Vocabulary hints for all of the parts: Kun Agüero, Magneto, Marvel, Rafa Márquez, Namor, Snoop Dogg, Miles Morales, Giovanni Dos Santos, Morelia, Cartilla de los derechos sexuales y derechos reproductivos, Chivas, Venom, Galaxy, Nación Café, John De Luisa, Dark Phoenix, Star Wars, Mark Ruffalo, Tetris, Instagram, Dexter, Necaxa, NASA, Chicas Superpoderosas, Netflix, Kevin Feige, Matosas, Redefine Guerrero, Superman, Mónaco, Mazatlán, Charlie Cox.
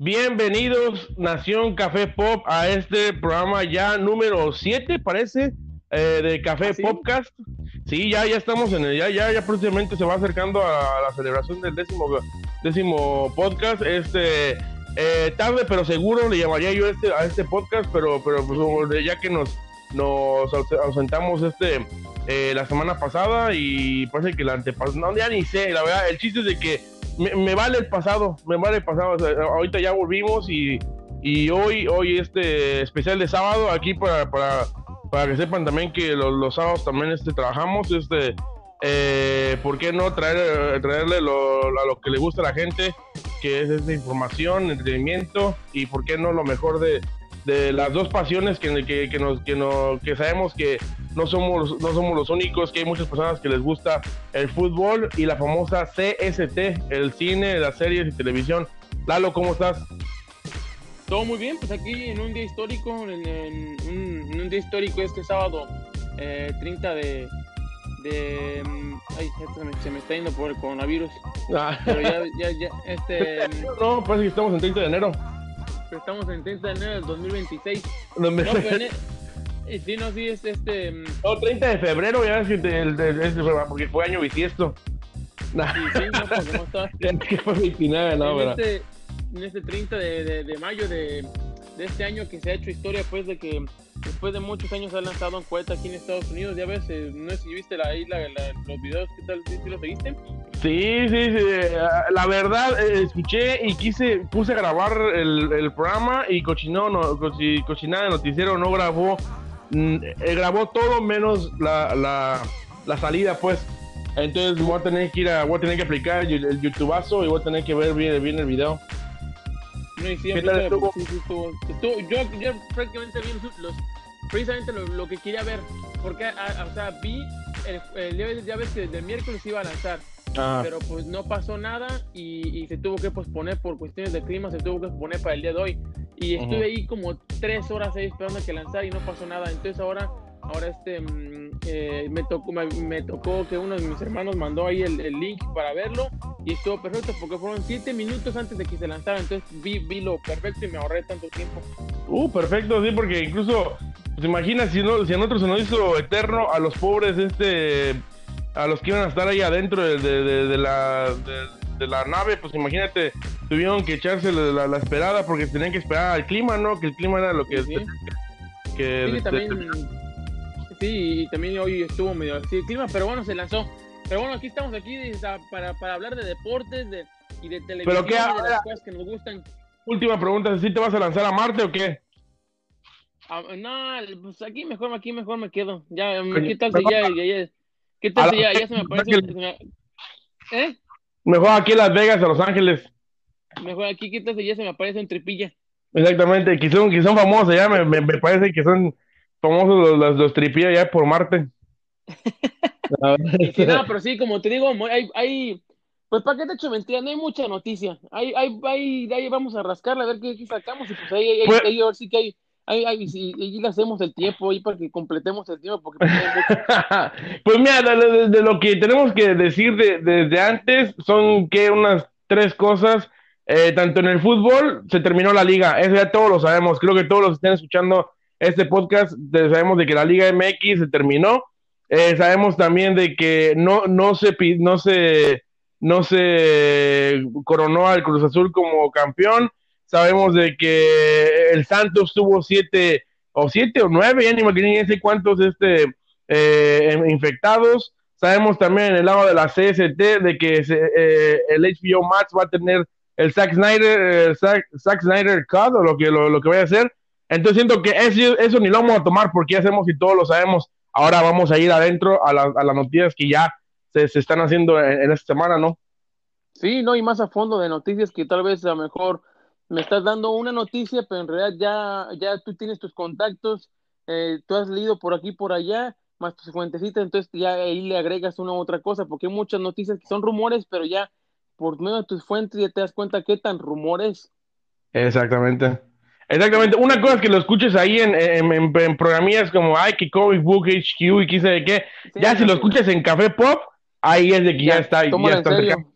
Bienvenidos, Nación Café Pop, a este programa ya número 7, parece, de Café Popcast. Sí, ya estamos en el, ya próximamente se va acercando a la celebración del décimo podcast. Tarde pero seguro le llamaría yo a este podcast, pero pues, ya que nos ausentamos la semana pasada y parece que la antepasada, no, ya ni sé, la verdad. El chiste es de que me vale el pasado, o sea, ahorita ya volvimos y hoy especial de sábado aquí para que sepan también que los sábados también trabajamos, ¿por qué no traerle a lo que le gusta a la gente, que es información, entretenimiento y por qué no lo mejor de las dos pasiones que sabemos que no somos los únicos, que hay muchas personas que les gusta el fútbol y la famosa CST, el cine, las series y televisión. Lalo, ¿cómo estás? Todo muy bien, pues aquí en un día histórico, en un día histórico este sábado, 30 de ay, se me está yendo por el coronavirus. Pero no, parece que estamos en 30 de enero. Estamos en 30 de enero del 2026. No, 30 de febrero, ya es porque fue año bisiesto. En este 30 de mayo de este año, que se ha hecho historia, pues, de que después de muchos años se ha lanzado un cohete aquí en Estados Unidos. Ya ves, no sé si viste los videos, ¿qué tal? ¿Sí los seguiste? Sí, la verdad, escuché y puse a grabar el programa y cochinada de noticiero no grabó, grabó todo menos la salida, pues. Entonces voy a tener que aplicar el youtubazo y voy a tener que ver bien el video. No, y sí, ¿qué tal estuvo? Yo prácticamente vi precisamente lo que quería ver, porque o sea, vi el ya ves que desde el miércoles iba a lanzar, pero pues no pasó nada y se tuvo que posponer por cuestiones de clima, se tuvo que posponer para el día de hoy y estuve ahí como 3 horas ahí esperando que lanzara y no pasó nada. Entonces ahora me tocó que uno de mis hermanos mandó ahí el link para verlo y estuvo perfecto, porque fueron 7 minutos antes de que se lanzara. Entonces vi lo perfecto y me ahorré tanto tiempo. Perfecto, sí, porque incluso pues imagina si a nosotros se nos hizo eterno, a los pobres, a los que iban a estar ahí adentro de la nave, pues imagínate, tuvieron que echarse la esperada, porque tenían que esperar al clima, ¿no? Que el clima era lo que... Sí. Y también hoy estuvo medio así el clima, pero bueno, se lanzó. Pero bueno, aquí estamos para hablar de deportes y de televisión, de las cosas que nos gustan. Última pregunta, ¿sí te vas a lanzar a Marte o qué? No, pues aquí mejor me quedo. Ya, ¿qué tal si ya? ¿Qué tal si ya se me aparece? ¿Eh? Mejor aquí en Las Vegas, a Los Ángeles. Mejor aquí, ¿qué tal si ya se me aparece un tripilla? Exactamente, que son famosos, ya me parece que son famosos los tripillas ya por Marte. Pero sí, como te digo, hay pues, ¿para qué te echo mentira? No hay mucha noticia. Ahí vamos a rascarla, a ver qué sacamos, y pues ahí ahora sí que hay. Ahí le hacemos el tiempo ahí para que completemos el tiempo, porque pues mira, de lo que tenemos que decir desde antes son que unas 3 cosas. Tanto en el fútbol, se terminó la liga, eso ya todos lo sabemos. Creo que todos los que estén escuchando este podcast sabemos de que la Liga MX se terminó. Sabemos también de que no se coronó al Cruz Azul como campeón. Sabemos de que el Santos tuvo 7 o 9, ya ni me acuerdo cuántos infectados. Sabemos también en el lado de la CST de que el HBO Max va a tener el Zack Snyder Cut, o lo que vaya a hacer. Entonces siento que eso ni lo vamos a tomar, porque ya sabemos y todos lo sabemos. Ahora vamos a ir adentro a las noticias que ya se están haciendo en esta semana, ¿no? Sí, no, y más a fondo de noticias que tal vez a lo mejor... Me estás dando una noticia, pero en realidad ya tú tienes tus contactos, tú has leído por aquí por allá, más tus fuentecitas, entonces ya ahí le agregas una u otra cosa, porque hay muchas noticias que son rumores, pero ya por medio de tus fuentes ya te das cuenta qué tan rumores. Exactamente. Una cosa es que lo escuches ahí en programillas como que Comic Book HQ y qué sé de qué. Sí, ya si lo escuchas en Café Pop, ahí es de que ya está. Tómalo en serio.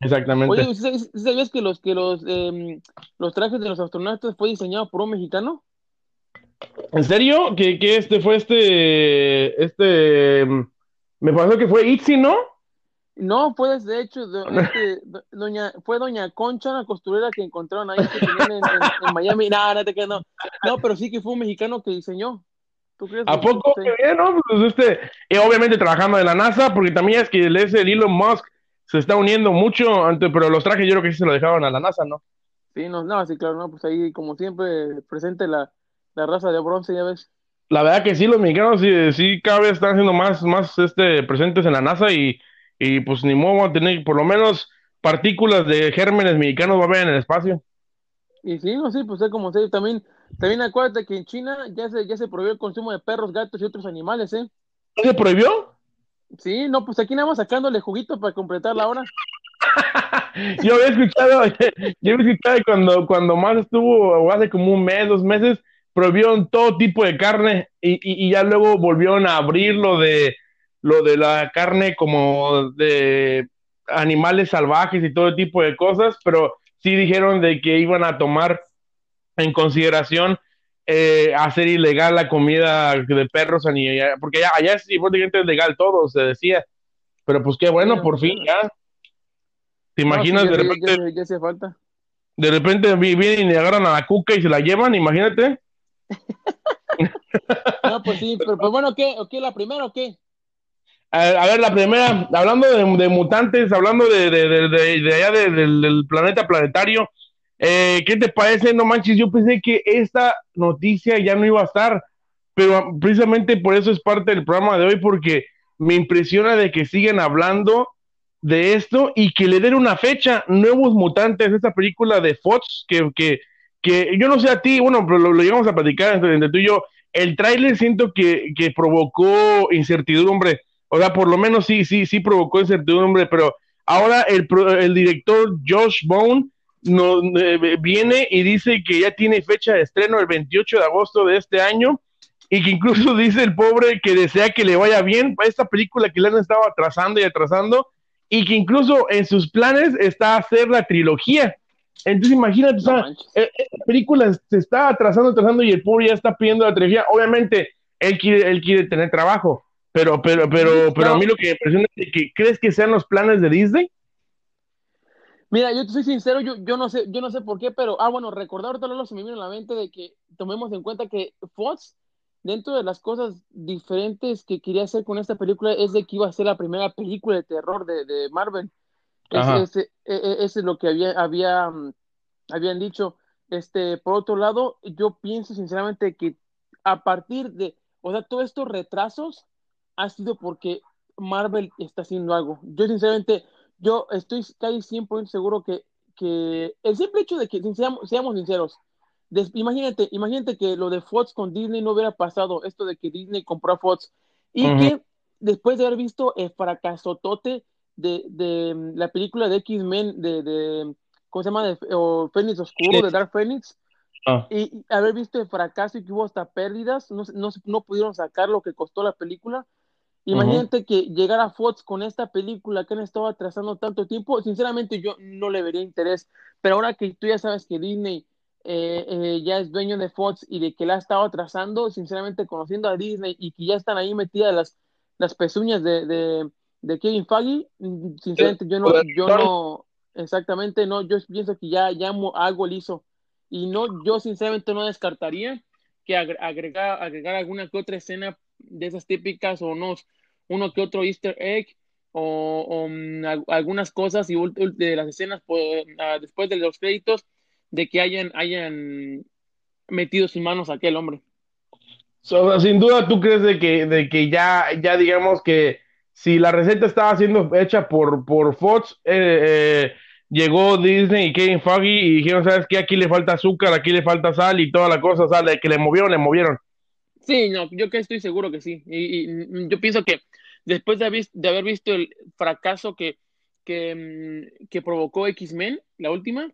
Exactamente. Oye, ¿sí sabías que los trajes de los astronautas fue diseñado por un mexicano? ¿En serio? Que fue me pasó que fue Itzi, ¿no? No, pues de hecho, fue doña Concha, la costurera que encontraron ahí que tenían en Miami. No, no te creas, no. No, pero sí que fue un mexicano que diseñó. ¿Tú crees? ¿A poco? Sí. Qué bien, ¿no? Pues obviamente trabajando en la NASA, porque también es que el Elon Musk se está uniendo mucho, pero los trajes yo creo que sí se lo dejaron a la NASA, ¿no? Sí, no, sí, claro, no, pues ahí como siempre presente la raza de bronce, ya ves. La verdad que sí, los mexicanos sí cada vez están siendo más presentes en la NASA y pues ni modo van a tener, por lo menos partículas de gérmenes mexicanos va a haber en el espacio. Y sí, no, sí, pues es como se también acuérdate que en China ya se prohibió el consumo de perros, gatos y otros animales, ¿eh? ¿No se prohibió? Sí, no, pues aquí nada más sacándole juguito para completar la hora. Yo había escuchado cuando más estuvo, hace como un mes, 2 meses, prohibieron todo tipo de carne y ya luego volvieron a abrir lo de la carne como de animales salvajes y todo tipo de cosas, pero sí dijeron de que iban a tomar en consideración hacer ilegal la comida de perros, porque allá es importante, es legal todo, se decía, pero pues qué bueno, por fin ya. ¿Te imaginas? No, sí, ya hace falta. De repente vienen y agarran a la cuca y se la llevan, imagínate. No, pues sí, pero pues bueno, ¿qué? ¿O qué? ¿La primera o qué? A ver, la primera, hablando de mutantes, hablando de allá del planeta planetario, ¿qué te parece? No manches, yo pensé que esta noticia ya no iba a estar, pero precisamente por eso es parte del programa de hoy, porque me impresiona de que siguen hablando de esto y que le den una fecha. Nuevos Mutantes, esta película de Fox, que yo no sé a ti, bueno, pero lo llegamos a platicar entre tú y yo. El tráiler siento que provocó incertidumbre, o sea, por lo menos sí provocó incertidumbre, pero ahora el director Josh Boone viene y dice que ya tiene fecha de estreno el 28 de agosto de este año, y que incluso dice el pobre que desea que le vaya bien a esta película que le han estado atrasando y atrasando, y que incluso en sus planes está hacer la trilogía. Entonces imagínate, la película se está atrasando y el pobre ya está pidiendo la trilogía. Obviamente él quiere tener trabajo, pero a mí lo que me impresiona es que ¿crees que sean los planes de Disney? Mira, yo te soy sincero, yo no sé por qué, pero bueno, recordar todo lo que me vino a la mente de que tomemos en cuenta que Fox, dentro de las cosas diferentes que quería hacer con esta película, es de que iba a ser la primera película de terror de Marvel. Ese es lo que habían dicho. Por otro lado, yo pienso sinceramente que a partir de, o sea, todos estos retrasos ha sido porque Marvel está haciendo algo. Yo sinceramente, yo estoy casi 100% seguro que el simple hecho de que seamos sinceros, imagínate que lo de Fox con Disney no hubiera pasado, esto de que Disney compró a Fox, y uh-huh. que después de haber visto el fracasotote de la película de X-Men, de ¿cómo se llama? O Fénix Oscuro, de Dark Phoenix, y haber visto el fracaso y que hubo hasta pérdidas, no pudieron sacar lo que costó la película. Imagínate uh-huh. que llegar a Fox con esta película que han estado atrasando tanto tiempo, sinceramente yo no le vería interés, pero ahora que tú ya sabes que Disney ya es dueño de Fox y de que la ha estado atrasando, sinceramente conociendo a Disney y que ya están ahí metidas las pezuñas de Kevin Feige, sinceramente yo pienso que ya algo le hizo, y no, yo sinceramente no descartaría que agregar alguna que otra escena de esas típicas, o uno que otro easter egg, o algunas cosas, y de las escenas después de los créditos, de que hayan metido sus manos a aquel hombre. Sin duda, ¿tú crees de que ya digamos que si la receta estaba siendo hecha por Fox, llegó Disney y Kevin Feige y dijeron, ¿sabes qué? Aquí le falta azúcar, aquí le falta sal y toda la cosa, sale que le movieron? Sí, no, yo que estoy seguro que sí. Y yo pienso que después de haber visto el fracaso que provocó X-Men, la última,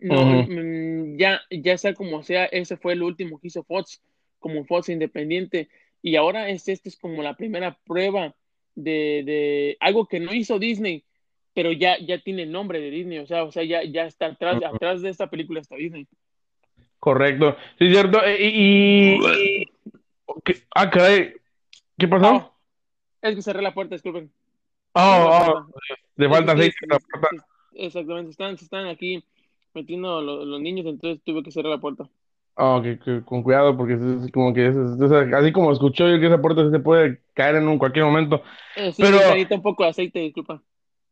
no, uh-huh. ya sea como sea, ese fue el último que hizo Fox, como Fox independiente. Y ahora esto es como la primera prueba de algo que no hizo Disney, pero ya tiene el nombre de Disney, o sea ya está atrás de esta película está Disney. Correcto, sí es cierto. Ah, caray, ¿qué pasó? Oh, es que cerré la puerta, disculpen. Le falta aceite a la puerta. Exactamente, están aquí metiendo los niños, entonces tuve que cerrar la puerta. Ah, que con cuidado, porque es como que así como escuchó yo que esa puerta se puede caer en cualquier momento. Sí, pero necesita un poco de aceite, disculpa.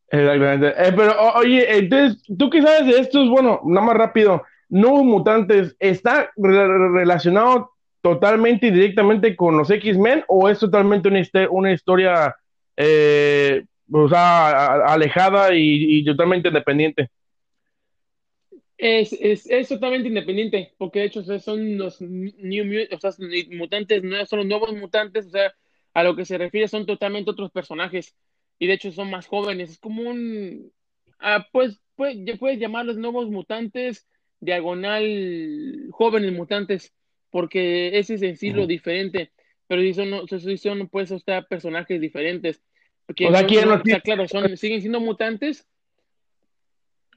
Exactamente. Pero oye, entonces, ¿tú qué sabes de estos? Bueno, nada más rápido. Nuevos Mutantes, ¿está relacionado totalmente y directamente con los X-Men o es totalmente una historia alejada y totalmente independiente? Es totalmente independiente, porque de hecho son los mutantes, no son los nuevos mutantes, a lo que se refiere son totalmente otros personajes, y de hecho son más jóvenes, es como puedes llamarlos nuevos mutantes, diagonal jóvenes mutantes, porque ese es en sí lo diferente, pero si son pues personajes diferentes, porque siguen siendo mutantes.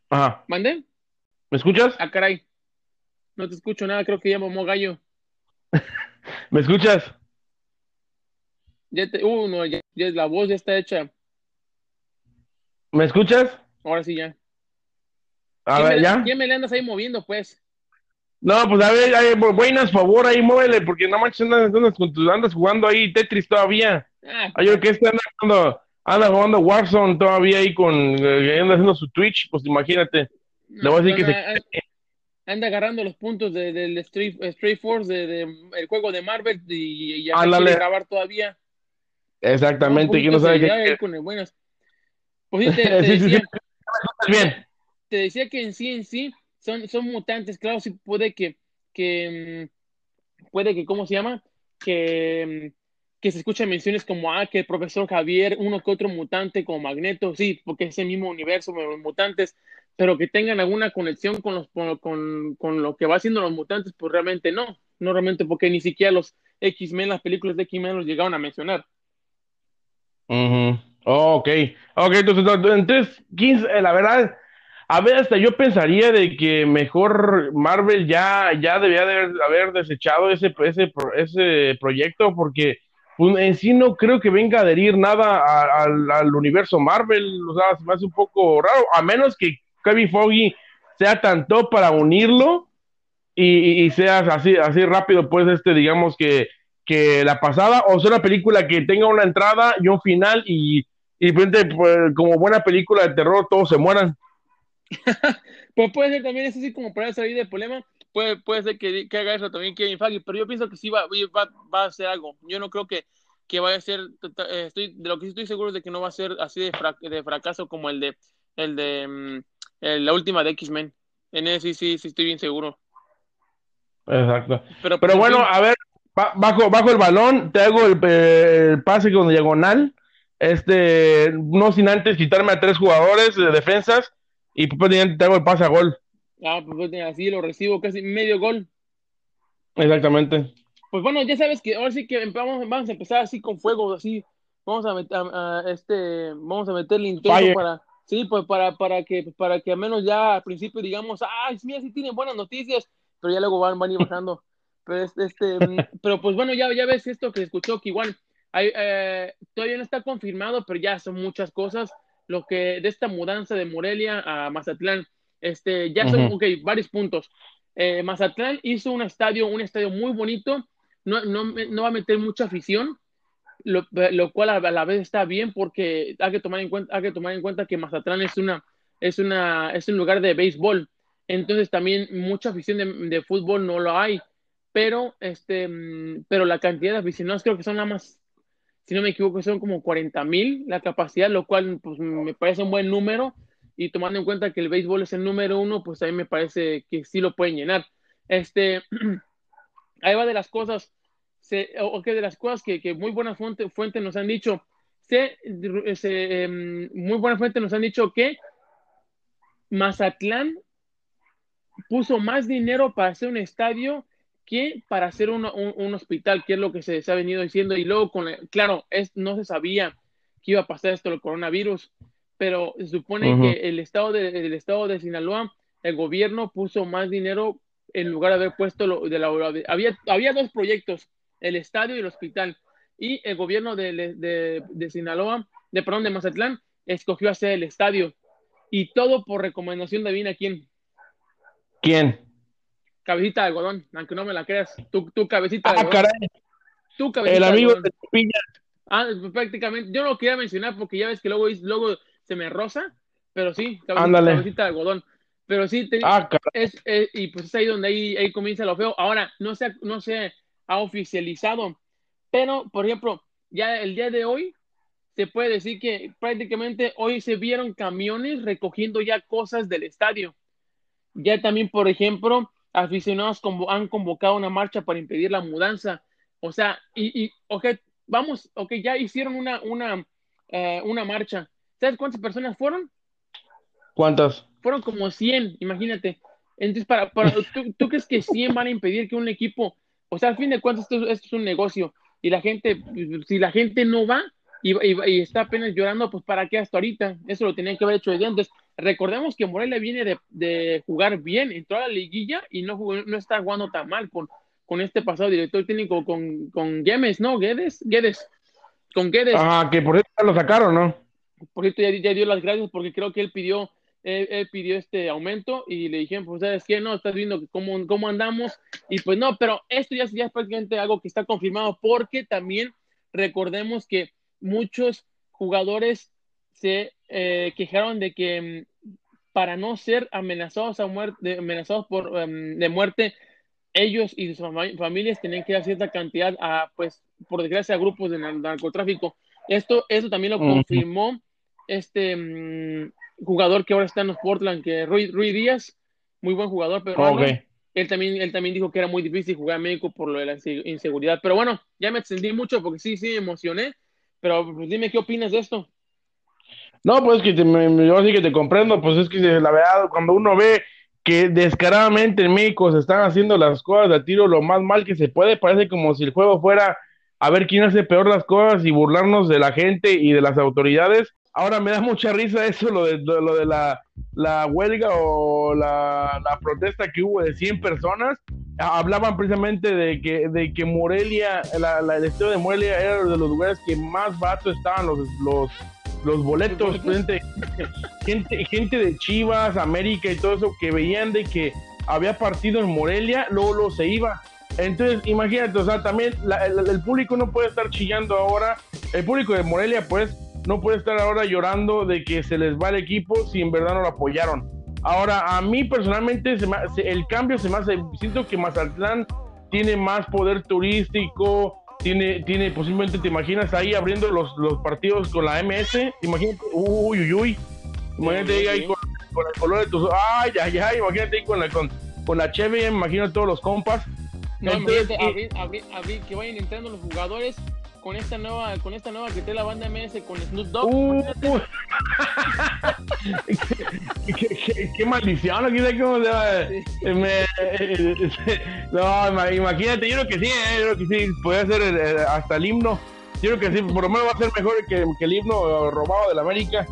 Ajá. ¿Mande? ¿Me escuchas? Ah, caray. No te escucho nada, creo que ya mamó gallo. ¿Me escuchas? Ya la voz ya está hecha. ¿Me escuchas? Ahora sí ya. A ver, ¿ya? ¿Quién me le andas ahí moviendo, pues? No, pues a ver, buenas, por favor, ahí muévele, porque no manches, andas jugando ahí Tetris todavía. Yo que anda jugando Warzone todavía ahí anda haciendo su Twitch, pues imagínate. Le voy a decir que anda agarrando los puntos del Stray Force, el juego de Marvel, y ya quiere grabar todavía. Exactamente, que no sabe qué. Pues sí, te decía, bien. Te decía que en sí son mutantes, claro, sí puede que ¿cómo se llama? Que se escuchan menciones como que el profesor Javier, uno que otro mutante como Magneto, sí, porque es el mismo universo, mutantes, pero que tengan alguna conexión con lo que va haciendo los mutantes, pues realmente no realmente, porque ni siquiera los X-Men, las películas de X-Men los llegaron a mencionar. Uh-huh. Oh, ok, entonces 15, la verdad, a ver, hasta yo pensaría de que mejor Marvel ya debía de haber desechado ese proyecto, porque en sí no creo que venga a adherir nada al universo Marvel, se me hace un poco raro, a menos que Kevin Feige sea tanto para unirlo y sea así rápido, pues digamos que la pasada, o sea, una película que tenga una entrada y un final y pues, como buena película de terror todos se mueran. Pues puede ser también, es así como para salir del problema, puede ser que haga eso también Kevin Feige, pero yo pienso que sí va a hacer algo. Yo no creo que vaya a ser, de lo que sí estoy seguro es de que no va a ser así de fracaso como el de la última de X-Men. En eso sí estoy bien seguro. Exacto. Pero bueno, fin, a ver, bajo el balón, te hago el pase con diagonal, no sin antes quitarme a 3 jugadores de defensas. Y pues te hago el pase a gol. Pues así lo recibo, casi medio gol. Exactamente. Pues bueno, ya sabes que ahora sí que vamos a empezar así con fuego, así. Vamos a meter el intento para que al menos ya al principio digamos, mira, sí tienen buenas noticias, pero ya luego van a ir bajando. Pero pero pues bueno, ya ves esto que escuchó, que igual todavía no está confirmado, pero ya son muchas cosas. Lo que de esta mudanza de Morelia a Mazatlán, ya son varios puntos. Mazatlán hizo un estadio muy bonito, no va a meter mucha afición, lo cual a la vez está bien, porque hay que tomar en cuenta que Mazatlán es un lugar de béisbol, entonces también mucha afición de fútbol no lo hay, pero la cantidad de aficionados creo que son nada más, si no me equivoco, son como 40,000 la capacidad, lo cual pues me parece un buen número, y tomando en cuenta que el béisbol es el número 1, pues a mí me parece que sí lo pueden llenar. Ahí va de las cosas, que muy buenas fuentes nos han dicho, muy buenas fuentes nos han dicho que Mazatlán puso más dinero para hacer un estadio que para hacer un hospital, que es lo que se ha venido diciendo, y luego, no se sabía que iba a pasar esto del coronavirus, pero se supone uh-huh. que el estado de Sinaloa, el gobierno puso más dinero en lugar de haber puesto había dos proyectos, el estadio y el hospital, y el gobierno de de Mazatlán escogió hacer el estadio, y todo por recomendación de adivina quién. ¿Quién? Cabecita de algodón, aunque no me la creas, tu cabecita de algodón. Caray. Tu cabecita el amigo de Pilla. Ah, prácticamente, yo no lo quería mencionar porque ya ves que luego se me rosa, pero sí, cabecita de algodón. Pero sí, y pues es ahí donde ahí comienza lo feo. Ahora, no se ha oficializado, pero, por ejemplo, ya el día de hoy se puede decir que prácticamente hoy se vieron camiones recogiendo ya cosas del estadio. Ya también, por ejemplo, aficionados han convocado una marcha para impedir la mudanza. O sea, ya hicieron una marcha. ¿Sabes cuántas personas fueron? ¿Cuántas? Fueron como 100, imagínate. Entonces, ¿tú crees que 100 van a impedir que un equipo? O sea, al fin de cuentas, esto es un negocio. Y la gente, si la gente no va y está apenas llorando, pues ¿para qué hasta ahorita? Eso lo tenían que haber hecho desde antes. Recordemos que Morelia viene de jugar bien, entró a la liguilla y no está jugando tan mal con este pasado director técnico, con Guemes, ¿no? Guedes. Ah, que por cierto ya lo sacaron, ¿no? Por cierto ya dio las gracias porque creo que él pidió este aumento y le dijeron, pues, ¿sabes qué? No, estás viendo cómo andamos. Y pues no, pero esto ya es prácticamente algo que está confirmado porque también recordemos que muchos jugadores se quejaron de que para no ser amenazados de muerte, ellos y sus familias tenían que dar cierta cantidad por desgracia, a grupos de narcotráfico. Eso también lo confirmó jugador que ahora está en los Portland, que Rui Díaz, muy buen jugador, pero okay. Él también dijo que era muy difícil jugar a México por lo de la inseguridad. Pero bueno, ya me extendí mucho porque sí me emocioné, pero pues, dime qué opinas de esto. No, pues que yo sí que te comprendo, pues es que la verdad, cuando uno ve que descaradamente en México se están haciendo las cosas a tiro lo más mal que se puede, parece como si el juego fuera a ver quién hace peor las cosas y burlarnos de la gente y de las autoridades. Ahora me da mucha risa eso, lo de la huelga o la protesta que hubo de 100 personas. Hablaban precisamente de que Morelia, el estado de Morelia era de los lugares que más barato estaban los boletos, gente de Chivas, América y todo eso, que veían de que había partido en Morelia, luego se iba. Entonces, imagínate, o sea, también el público no puede estar chillando ahora, el público de Morelia, pues, no puede estar ahora llorando de que se les va el equipo si en verdad no lo apoyaron. Ahora, a mí personalmente, el cambio se me hace, siento que Mazatlán tiene más poder turístico, tiene posiblemente, te imaginas ahí abriendo los partidos con la MS, imagínate, imagínate sí, ahí con el color de tus, imagínate ahí con la cheve, imagino todos los compas. No, entonces, imagínate, abrir, que vayan entrando los jugadores con esta nueva que trae la banda MS con Snoop Dogg. Qué maldición, no sé cómo se va. No, imagínate, yo creo que sí, puede ser hasta el himno. Yo creo que sí, por lo menos va a ser mejor que el himno robado de la América.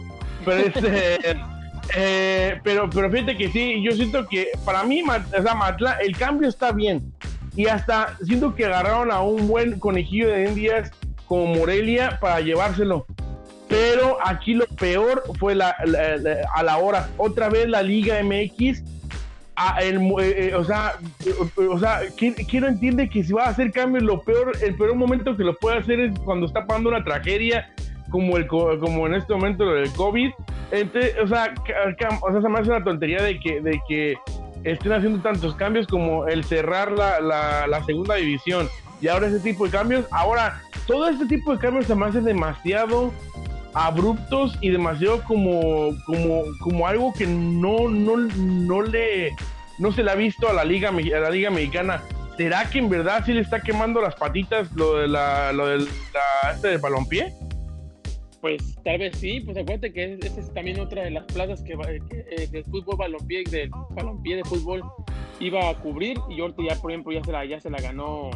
Pero pero fíjate que sí, yo siento que para mí, o sea, el cambio está bien. Y hasta siento que agarraron a un buen conejillo de Indias como Morelia para llevárselo. Pero aquí lo peor fue a la hora. Otra vez la Liga MX. Quiero entender que si va a hacer cambios, el peor momento que lo puede hacer es cuando está pasando una tragedia como en este momento lo del COVID. Entonces, o sea, se me hace una tontería de que estén haciendo tantos cambios como el cerrar la segunda división y ahora ese tipo de cambios, todo este tipo de cambios se me hace demasiado abruptos y demasiado como algo que no se le ha visto a la liga mexicana. ¿Será que en verdad sí le está quemando las patitas lo del balompié? Pues tal vez sí, pues acuérdate que esa es también otra de las plazas que del fútbol balompié, de fútbol iba a cubrir, y ahorita ya, por ejemplo, ya se la ganó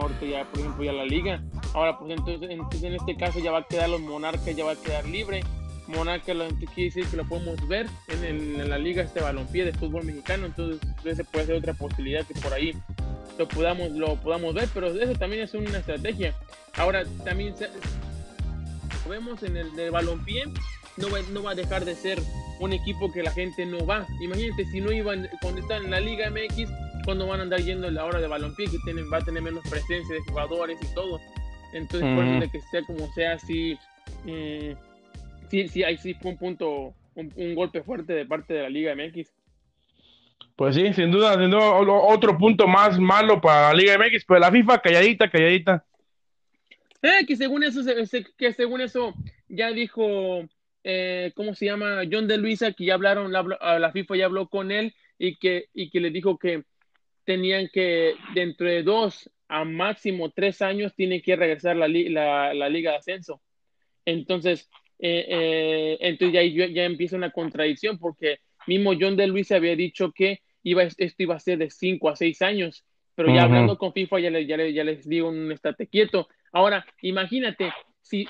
ahorita ya, por ejemplo, ya la liga. Ahora pues entonces en este caso ya va a quedar los Monarcas, ya va a quedar libre, Monarca lo quiere decir que lo podemos ver en la liga balompié de fútbol mexicano, entonces puede ser otra posibilidad que por ahí lo podamos ver, pero eso también es una estrategia. Ahora también lo vemos en el de balompié, no va a dejar de ser un equipo que la gente no va. Imagínate si no iban cuando están en la Liga MX, cuando van a andar yendo la hora de balompié, que va a tener menos presencia de jugadores y todo. Entonces, por eso de que sea como sea, así sí, ahí sí fue un golpe fuerte de parte de la Liga MX. Pues sí, sin duda, otro punto más malo para la Liga MX, pero la FIFA calladita. Que según eso ya dijo, ¿cómo se llama? John De Luisa, que ya hablaron, la FIFA ya habló con él y que le dijo que tenían que, dentro de 2 a máximo 3 años, tienen que regresar la Liga de Ascenso. Entonces ya empieza una contradicción, porque mismo John De Luisa había dicho que esto iba a ser de 5 a 6 años, pero ya hablando con FIFA ya les digo un estate quieto. Ahora, imagínate, si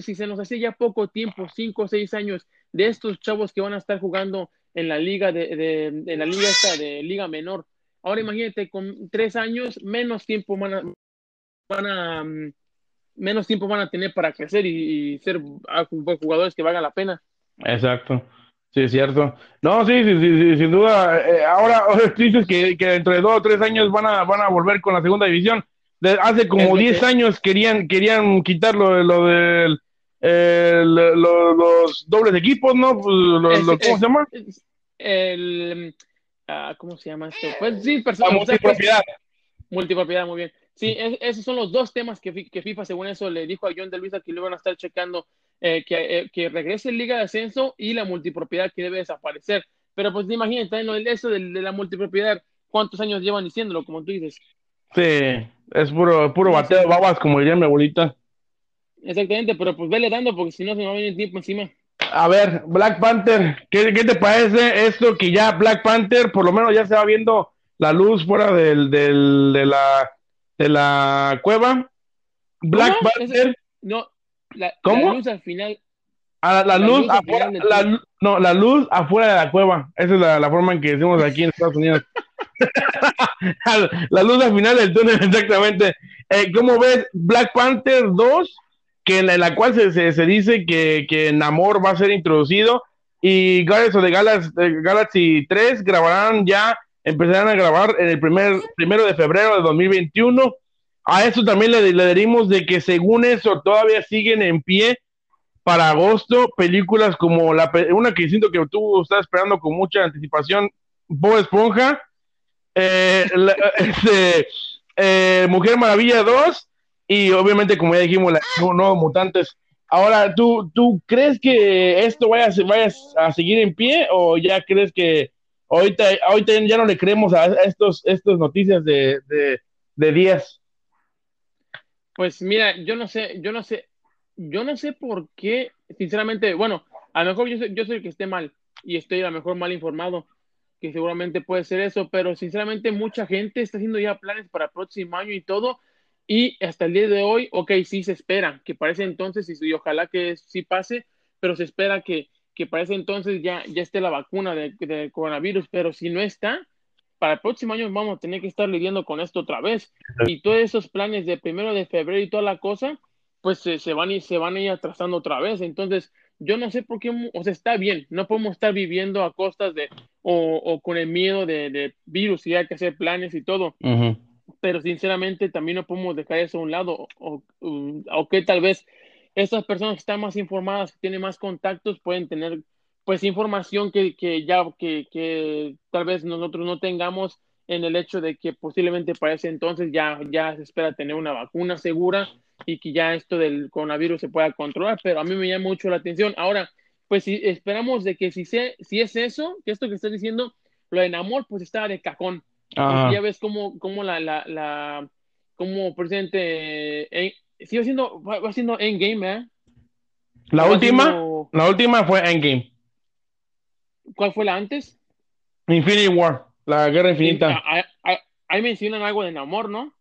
se nos hacía ya poco tiempo, 5 o 6 años, de estos chavos que van a estar jugando en la liga en la liga esta de liga menor. Ahora imagínate, con 3 años menos tiempo van a tener para crecer y ser jugadores que valgan la pena. Exacto. Sí, es cierto. No, sí, sin duda. Ahora dices que dentro de 2 o 3 años van a volver con la segunda división. Hace como 10 años querían quitar los dobles equipos, ¿no? ¿Cómo se llama? ¿Cómo se llama esto? Pues sí, multipropiedad. Multipropiedad, muy bien. Sí, esos son los 2 temas que FIFA, según eso, le dijo a John De Luisa que lo iban a estar checando, que regrese Liga de Ascenso y la multipropiedad, que debe desaparecer. Pero pues imagínate, ¿no? Eso de la multipropiedad, ¿cuántos años llevan diciéndolo, como tú dices? Sí, es puro bateo, babas, como diría mi abuelita. Exactamente, pero pues vele dando, porque si no se me va a venir el tiempo encima. A ver, Black Panther, ¿qué te parece esto que ya Black Panther por lo menos ya se va viendo la luz fuera de la cueva? Black Panther. ¿Cómo? La luz al final. La luz afuera de la cueva. Esa es la forma en que decimos aquí en Estados Unidos. La luz al final del túnel, exactamente. ¿Cómo ves Black Panther 2? Que en la cual se dice que Namor va a ser introducido, y Guardians of the Galaxy 3 empezarán a grabar en el 1 de febrero de 2021. A eso también le adherimos de que, según eso, todavía siguen en pie para agosto películas como una que siento que tú estás esperando con mucha anticipación, Bob Esponja, Mujer Maravilla 2, y obviamente, como ya dijimos, Nuevos Mutantes. Ahora, ¿tú crees que esto vaya a seguir en pie, o ya crees que ahorita ya no le creemos a estos noticias de días? Pues mira, yo no sé por qué, sinceramente. Bueno, a lo mejor yo soy el que esté mal, y estoy a lo mejor mal informado, que seguramente puede ser eso, pero sinceramente mucha gente está haciendo ya planes para el próximo año y todo, y hasta el día de hoy, sí se espera, que para ese entonces, y ojalá que sí pase, pero se espera que para ese entonces ya esté la vacuna del coronavirus, pero si no está, para el próximo año vamos a tener que estar lidiando con esto otra vez, y todos esos planes de 1 de febrero y toda la cosa, pues se van a ir atrasando otra vez. Entonces, yo no sé por qué, o sea, está bien, no podemos estar viviendo a costas de, o con el miedo de virus, y hay que hacer planes y todo, pero sinceramente también no podemos dejar eso a un lado, o que tal vez estas personas que están más informadas, que tienen más contactos, pueden tener pues información que tal vez nosotros no tengamos, en el hecho de que posiblemente para ese entonces ya se espera tener una vacuna segura, y que ya esto del coronavirus se pueda controlar, pero a mí me llama mucho la atención. Ahora, pues si esperamos de que si es eso, que esto que estás diciendo, lo de Namor, pues está de cajón. Ya ves cómo como presidente va haciendo Endgame, ¿eh? La última fue Endgame. ¿Cuál fue la antes? Infinity War, la Guerra Infinita. Ahí mencionan algo de Namor, ¿no?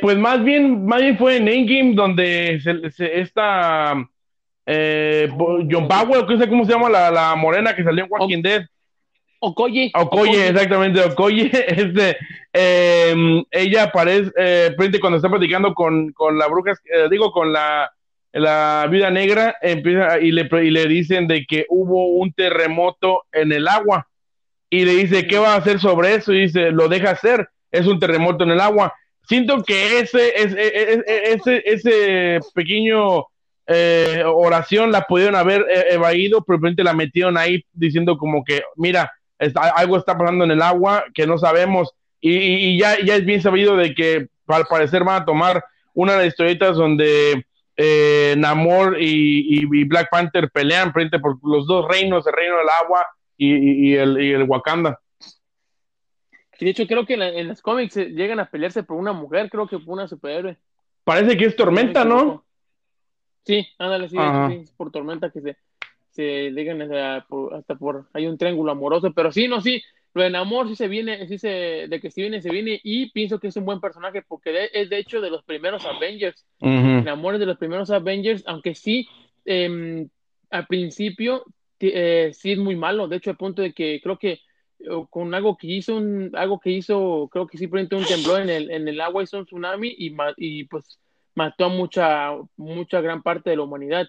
Pues más bien fue en Endgame donde se, se esta John Powell, que no sé cómo se llama la morena que salió en Walking Dead. Okoye, exactamente, Okoye. Ella aparece cuando está platicando con la bruja, con la viuda negra, empieza y le dicen de que hubo un terremoto en el agua y le dice qué va a hacer sobre eso y dice lo deja hacer, es un terremoto en el agua. Siento que ese pequeño oración la pudieron haber evadido, pero realmente la metieron ahí diciendo como que mira, algo está pasando en el agua que no sabemos, y ya es bien sabido de que al parecer van a tomar una de las historietas donde Namor y Black Panther pelean frente por los dos reinos, el reino del agua y el Wakanda. De hecho, creo que en los cómics llegan a pelearse por una mujer, creo que por una superhéroe. Parece que es Tormenta, ¿no? Sí, ándale, sí, es por Tormenta que se llegan hasta por hay un triángulo amoroso, pero sí, no, sí, lo de Namor sí se viene, y pienso que es un buen personaje porque es de hecho de los primeros Avengers. Uh-huh. Namor es de los primeros Avengers, aunque sí, al principio sí es muy malo, de hecho al punto de que creo que con algo que hizo, creo que simplemente un temblor en el agua, hizo un tsunami y pues mató a mucha gran parte de la humanidad.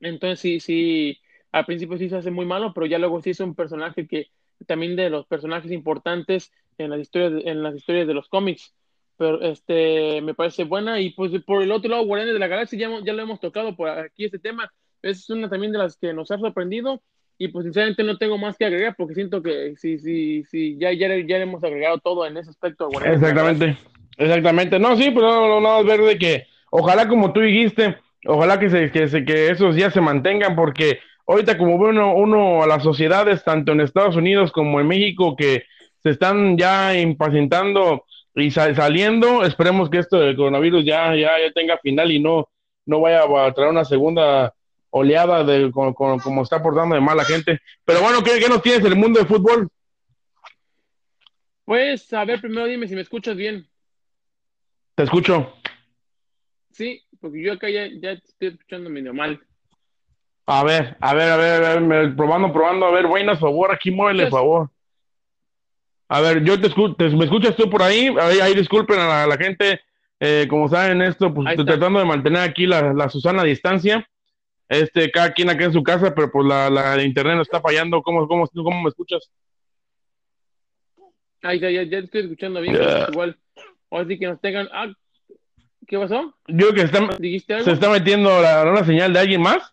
Entonces sí, al principio sí se hace muy malo, pero ya luego sí es un personaje que también de los personajes importantes en las historias de los cómics. Pero me parece buena. Y pues por el otro lado, Guardianes de la Galaxia, ya lo hemos tocado por aquí este tema. Es una también de las que nos ha sorprendido. Y pues sinceramente no tengo más que agregar porque siento que sí, ya le hemos agregado todo en ese aspecto. Bueno, exactamente. No, sí, pero no ver de que ojalá como tú dijiste, ojalá que esos días se mantengan porque ahorita como ve uno a las sociedades tanto en Estados Unidos como en México que se están ya impacientando y saliendo, esperemos que esto del coronavirus ya tenga final y no vaya a traer una segunda oleada de como está portando de mala gente. Pero bueno, ¿qué nos tienes del mundo del fútbol? Pues, a ver, primero dime si me escuchas bien. Te escucho. Sí, porque yo acá ya estoy escuchando medio mal. A ver, probando, a ver, buenas, favor, aquí muévele, favor. A ver, yo te escucho, ¿me escuchas tú por ahí? Ahí disculpen a la gente, como saben esto, pues estoy tratando de mantener aquí la Susana a distancia. Cada quien acá en su casa, pero pues la internet no está fallando. ¿Cómo me escuchas? Ay, ya estoy escuchando bien, yeah. Igual. Ahora sí que nos tengan. Ah, ¿qué pasó? Yo creo que se está metiendo una señal de alguien más.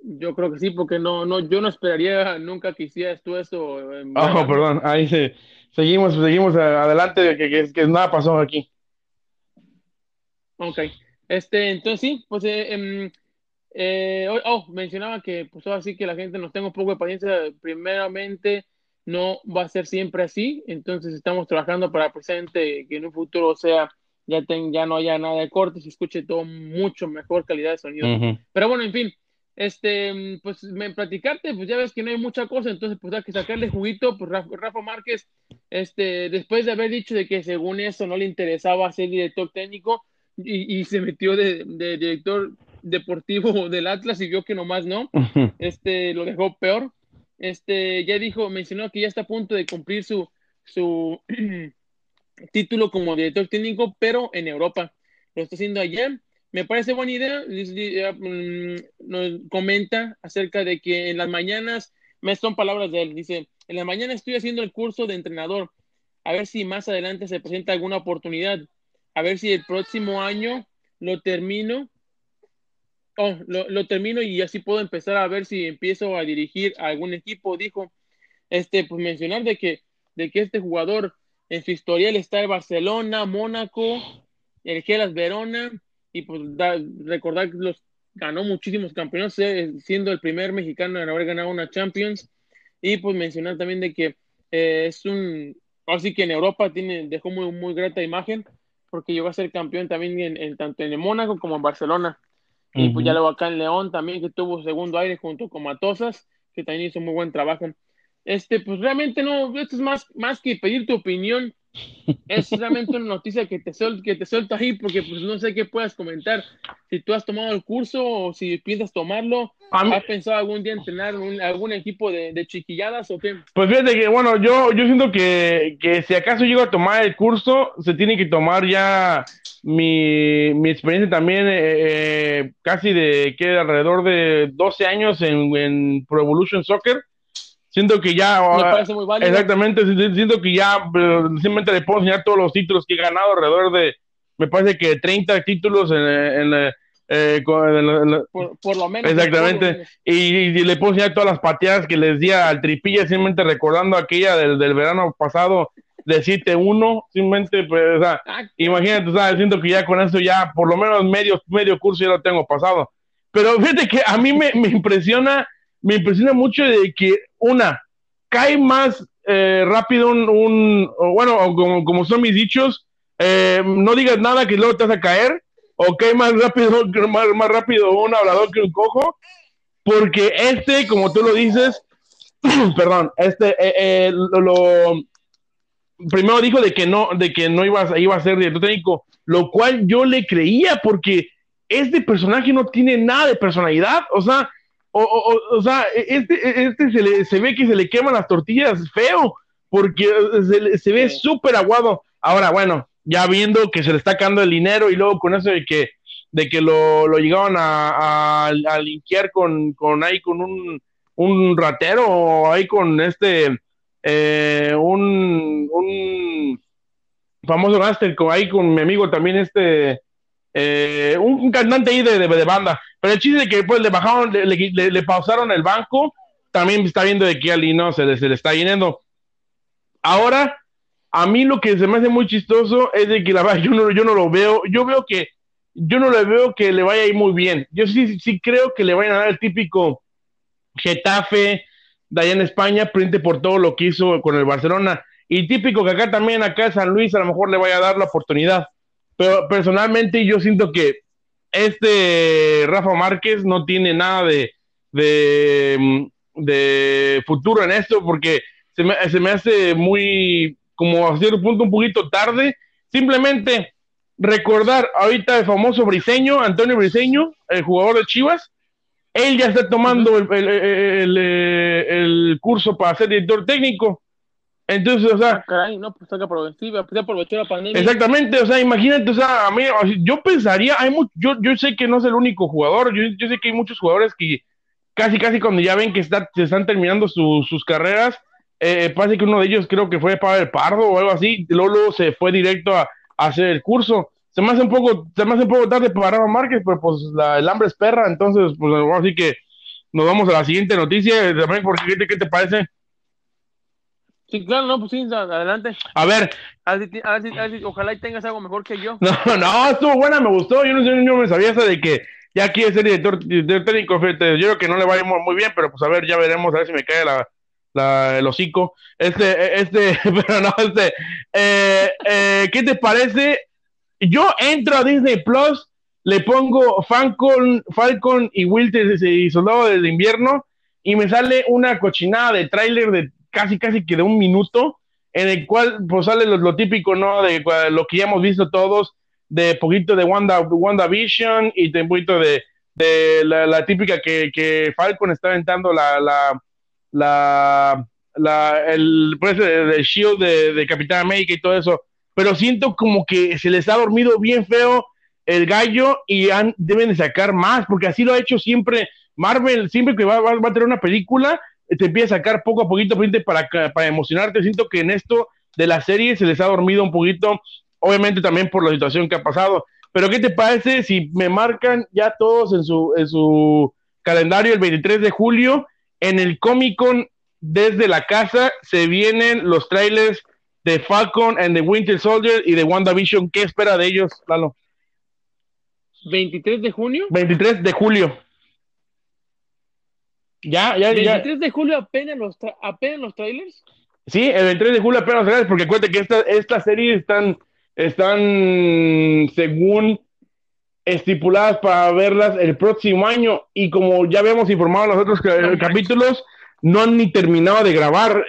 Yo creo que sí, porque no, yo no esperaría nunca que hicieras tú eso. Perdón, ahí seguimos adelante, que nada pasó aquí. Ok. Entonces sí, pues mencionaba que pues ahora sí que la gente nos tenga un poco de paciencia, primeramente no va a ser siempre así, entonces estamos trabajando para presente que en un futuro ya no haya nada de cortes, se escuche todo mucho mejor calidad de sonido. Uh-huh. Pero bueno, en fin, pues platicarte, pues ya ves que no hay mucha cosa, entonces pues hay que sacarle juguito, pues Rafa Márquez, después de haber dicho de que según eso no le interesaba ser director técnico, y se metió de director deportivo del Atlas y vio que nomás no, lo dejó peor, ya mencionó que ya está a punto de cumplir su título como director técnico, pero en Europa, lo está haciendo allá, me parece buena idea, nos comenta acerca de que en las mañanas, son palabras de él, dice, en las mañanas estoy haciendo el curso de entrenador, a ver si más adelante se presenta alguna oportunidad, a ver si el próximo año lo termino y así puedo empezar a ver si empiezo a dirigir a algún equipo, dijo. Pues mencionar de que este jugador en su historial está el Barcelona, Mónaco, el Hellas Verona, y pues recordar que ganó muchísimos campeonatos, siendo el primer mexicano en haber ganado una Champions, y pues mencionar también de que es un, así que en Europa dejó muy, muy grata imagen, porque llegó a ser campeón también tanto en el Mónaco como en Barcelona. Uh-huh. Y pues ya luego acá en León también, que tuvo segundo aire junto con Matosas, que también hizo muy buen trabajo. Pues realmente no, esto es más que pedir tu opinión, Es realmente una noticia que te suelto ahí porque pues no sé qué puedas comentar. Si tú has tomado el curso o si piensas tomarlo, ¿has pensado algún día entrenar algún equipo de chiquilladas o qué? Pues fíjate que, bueno, yo siento que si acaso llego a tomar el curso, se tiene que tomar ya mi experiencia también, casi de alrededor de 12 años en Pro Evolution Soccer. Siento que ya, me parece muy válido. Exactamente, siento que ya simplemente le puedo enseñar todos los títulos que he ganado, alrededor de, me parece que 30 títulos por lo menos. Exactamente, y le puedo enseñar todas las pateadas que les di al Tripilla, simplemente recordando aquella del verano pasado de 7-1, simplemente, pues, o sea, imagínate, ¿sabes? Siento que ya con eso ya, por lo menos medio curso ya lo tengo pasado. Pero fíjate que a mí me impresiona mucho de que cae más rápido bueno, como son mis dichos, no digas nada que luego te vas a caer, o cae más rápido un hablador que un cojo, porque como tú lo dices, perdón, primero dijo de que no iba a ser director técnico, lo cual yo le creía, porque este personaje no tiene nada de personalidad, o sea, o sea, se ve que se le queman las tortillas feo, porque se ve súper aguado. Ahora, bueno, ya viendo que se le está cayendo el dinero y luego con eso de que lo llegaban a linkear con ahí con un ratero, o ahí con un famoso gánster, ahí con mi amigo también un cantante ahí de banda. Pero el chiste de que pues le bajaron, le pausaron el banco, también está viendo de que Ali no se le está llenando. Ahora, a mí lo que se me hace muy chistoso es de que la verdad yo no lo veo, yo no le veo que le vaya a ir muy bien. Yo sí creo que le vayan a dar el típico Getafe de allá en España, frente por todo lo que hizo con el Barcelona, y típico que acá San Luis a lo mejor le vaya a dar la oportunidad. Pero personalmente yo siento que Rafa Márquez no tiene nada de futuro en esto, porque se me hace muy, como a cierto punto, un poquito tarde. Simplemente recordar ahorita el famoso Briseño, Antonio Briseño, el jugador de Chivas. Él ya está tomando el curso para ser director técnico. Entonces, o sea... Caray, no, pues aprovechó la pandemia. Exactamente, o sea, imagínate, o sea, a mí, yo pensaría, yo sé que no es el único jugador, yo sé que hay muchos jugadores que casi cuando ya ven que se están terminando sus carreras, parece que uno de ellos creo que fue Pavel Pardo o algo así, luego se fue directo a hacer el curso. Se me hace un poco tarde para Rafa Márquez, pero pues el hambre es perra, entonces, pues así que nos vamos a la siguiente noticia, también por siguiente, ¿qué te parece? Sí, claro, no, pues sí, adelante. A ver. A ver si, ojalá y tengas algo mejor que yo. No, estuvo buena, me gustó. Yo no sé, no me sabía esa de que ya quiere ser director técnico. Yo creo que no le va a ir muy bien, pero pues a ver, ya veremos, a ver si me cae el hocico. Pero no, ¿qué te parece? Yo entro a Disney Plus, le pongo Falcon y Wilter y Soldado del Invierno, y me sale una cochinada de tráiler de casi que de un minuto, en el cual pues sale lo típico, ¿no? De lo que ya hemos visto todos, de poquito de WandaVision y de un poquito de la típica que Falcon está aventando el shield de Capitán América y todo eso, pero siento como que se les ha dormido bien feo el gallo y deben de sacar más, porque así lo ha hecho siempre Marvel, siempre que va a tener una película te empieza a sacar poco a poquito para emocionarte. Siento que en esto de la serie se les ha dormido un poquito, obviamente también por la situación que ha pasado, pero ¿qué te parece si me marcan ya todos en su calendario el 23 de julio en el Comic Con desde la casa? Se vienen los trailers de Falcon and the Winter Soldier y de WandaVision. ¿Qué espera de ellos, Lalo? ¿23 de junio? 23 de julio. Ya. ¿El 23 de julio apenas los trailers? Sí, el 23 de julio apenas los trailers, porque acuérdate que esta serie están según estipuladas para verlas el próximo año, y como ya habíamos informado en los otros capítulos, no han ni terminado de grabar,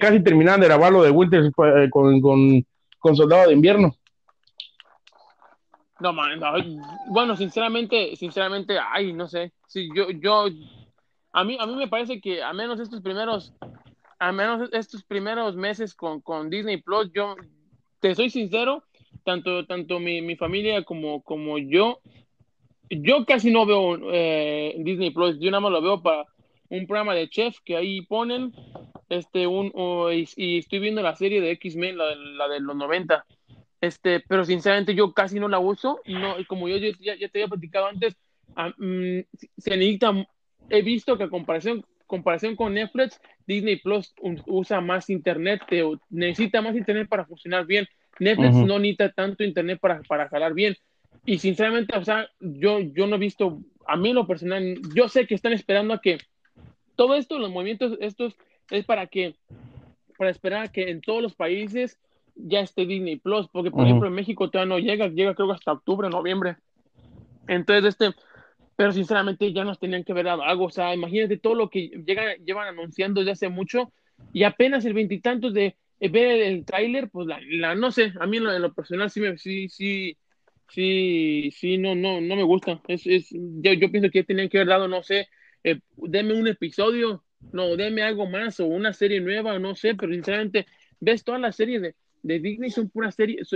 casi terminaron de grabar lo de Winter con con Soldado de Invierno. No, man, no. Bueno, sinceramente, ay, no sé. Sí, yo a mí me parece que al menos estos primeros meses con Disney Plus, yo te soy sincero, tanto mi familia como yo casi no veo Disney Plus. Yo nada más lo veo para un programa de Chef que ahí ponen, y estoy viendo la serie de X-Men, la de los 90. Pero sinceramente yo casi no la uso, no, como yo ya te había platicado antes, se necesita, he visto que comparación con Netflix, Disney Plus usa más internet, necesita más internet para funcionar bien. Netflix no necesita tanto internet para jalar bien, y sinceramente, o sea, yo no he visto, a mí en lo personal, yo sé que están esperando a que todo esto, los movimientos estos, es para esperar a que en todos los países ya esté Disney Plus, porque por ejemplo en México todavía no llega creo que hasta octubre, noviembre. Entonces pero sinceramente ya nos tenían que ver algo, o sea, imagínate todo lo que llevan anunciando desde hace mucho, y apenas el veintitantos de ver el tráiler, pues la no sé, a mí en lo personal sí, no me gusta. Yo pienso que tenían que haber dado, no sé, denme un episodio, no, denme algo más, o una serie nueva, no sé, pero sinceramente ves toda la serie de Disney, son puras series,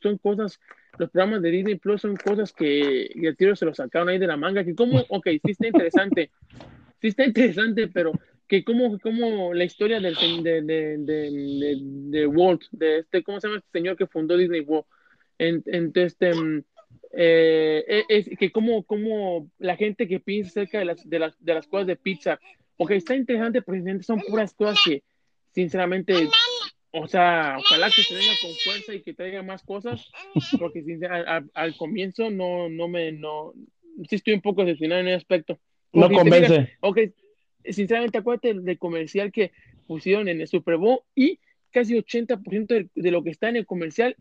son cosas, los programas de Disney Plus son cosas que el tiro se los sacaron ahí de la manga, que como, ok, sí está interesante, pero que como la historia de Walt, de ¿cómo se llama este señor que fundó Disney World? Es que como la gente que piensa acerca de las cosas de Pixar, ok, está interesante, pero son puras cosas que, sinceramente, o sea, ojalá que se venga con fuerza y que traiga más cosas, porque al comienzo no sí estoy un poco decepcionado en ese aspecto. No convence. Okay, sinceramente, acuérdate del comercial que pusieron en el Super Bowl, y casi 80% de lo que está en el comercial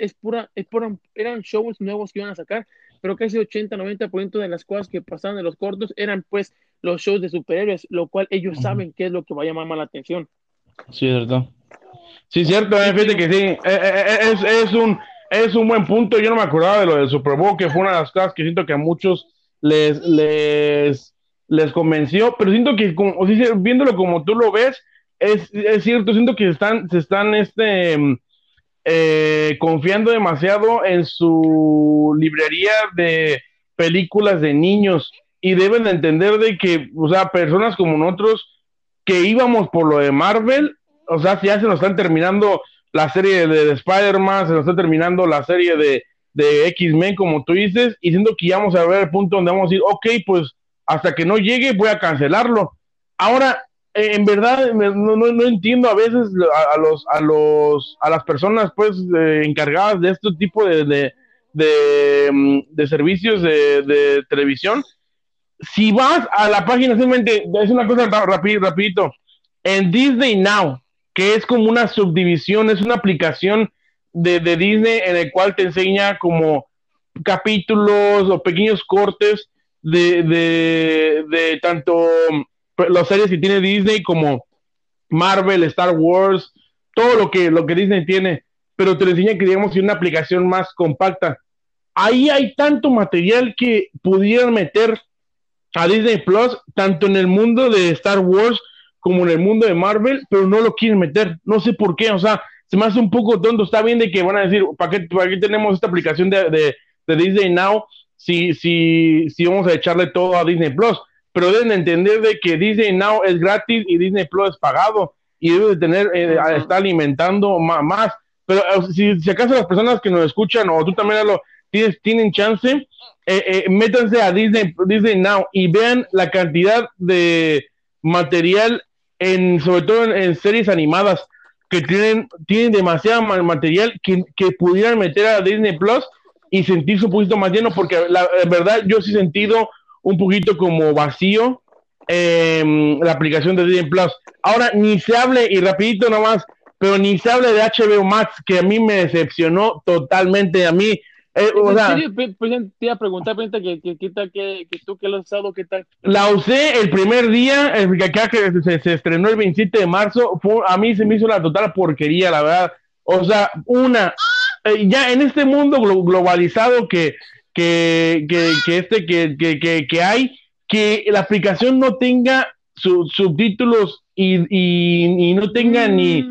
eran shows nuevos que iban a sacar, pero casi 80-90% de las cosas que pasaban en los cortos eran pues los shows de superhéroes, lo cual ellos saben que es lo que va a llamar más la atención. Sí, es verdad. Sí, cierto, fíjate que sí, es un buen punto. Yo no me acordaba de lo del Super Bowl, que fue una de las cosas que siento que a muchos les convenció, pero siento que, viéndolo como tú lo ves, es cierto, siento que se están confiando demasiado en su librería de películas de niños, y deben de entender de que, o sea, personas como nosotros que íbamos por lo de Marvel, o sea, si ya se nos están terminando la serie de Spider-Man, se nos está terminando la serie de X-Men, como tú dices, y siento que ya vamos a ver el punto donde vamos a decir, ok, pues hasta que no llegue voy a cancelarlo. Ahora, en verdad, no entiendo a veces a las personas pues encargadas de este tipo de servicios de televisión. Si vas a la página, simplemente es una cosa rapidito, en Disney Now, que es como una subdivisión, es una aplicación de Disney en el cual te enseña como capítulos o pequeños cortes de tanto las series que tiene Disney como Marvel, Star Wars, todo lo que Disney tiene, pero te lo enseña que digamos es una aplicación más compacta. Ahí hay tanto material que pudieran meter a Disney Plus, tanto en el mundo de Star Wars como en el mundo de Marvel, pero no lo quieren meter, no sé por qué, o sea, se me hace un poco tonto. Está bien de que van a decir, ¿para qué tenemos esta aplicación de Disney Now si vamos a echarle todo a Disney Plus? Pero deben entender de que Disney Now es gratis y Disney Plus es pagado, y deben de tener, está alimentando más. Pero si acaso las personas que nos escuchan, o tú también hablo, tienen chance, métanse a Disney Now y vean la cantidad de material, sobre todo en series animadas, que tienen demasiado material que pudieran meter a Disney Plus y sentirse un poquito más lleno, porque la verdad yo sí he sentido un poquito como vacío la aplicación de Disney Plus. Ahora ni se hable, y rapidito nomás, pero ni se hable de HBO Max, que a mí me decepcionó totalmente, a mí. Te iba a preguntar, que tú que lo has usado, ¿qué tal? La usé el primer día, que se estrenó el 27 de marzo, a mí se me hizo la total porquería, la verdad. O sea, ya en este mundo globalizado que hay, que la aplicación no tenga subtítulos y no tenga ni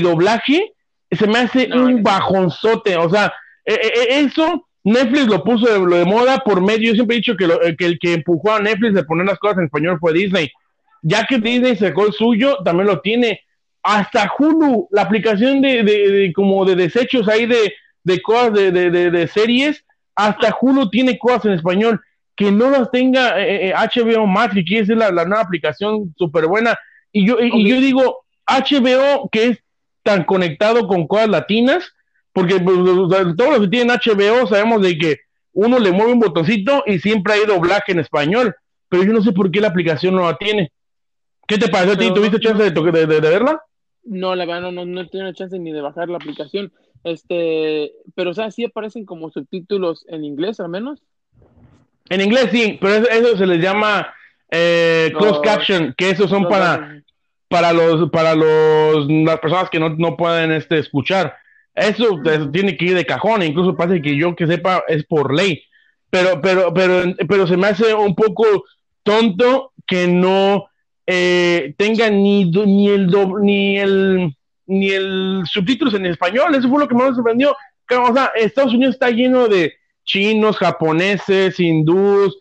doblaje, se me hace un bajonzote. O sea, eso Netflix lo puso de moda por medio. Yo siempre he dicho que el que empujó a Netflix a poner las cosas en español fue Disney. Ya que Disney sacó el suyo, también lo tiene. Hasta Hulu, la aplicación de como de desechos ahí de cosas de series, hasta Hulu tiene cosas en español. Que no las tenga HBO Max, que quiere ser la nueva aplicación súper buena. Y yo, y yo digo, HBO, que es tan conectado con cosas latinas, porque pues, todos los que tienen HBO sabemos de que uno le mueve un botoncito y siempre hay doblaje en español, pero yo no sé por qué la aplicación no la tiene. ¿Qué te pasó a ti? ¿Tuviste chance de verla? No, la verdad, no he tenido chance ni de bajar la aplicación. Pero, o sea, sí aparecen como subtítulos en inglés, al menos. En inglés sí, pero eso se les llama closed caption, que esos son para las personas que no pueden escuchar. Eso tiene que ir de cajón, incluso pasa que yo que sepa es por ley. Pero se me hace un poco tonto que no tenga ni el subtítulos en español. Eso fue lo que más me sorprendió. O sea, Estados Unidos está lleno de chinos, japoneses, hindús,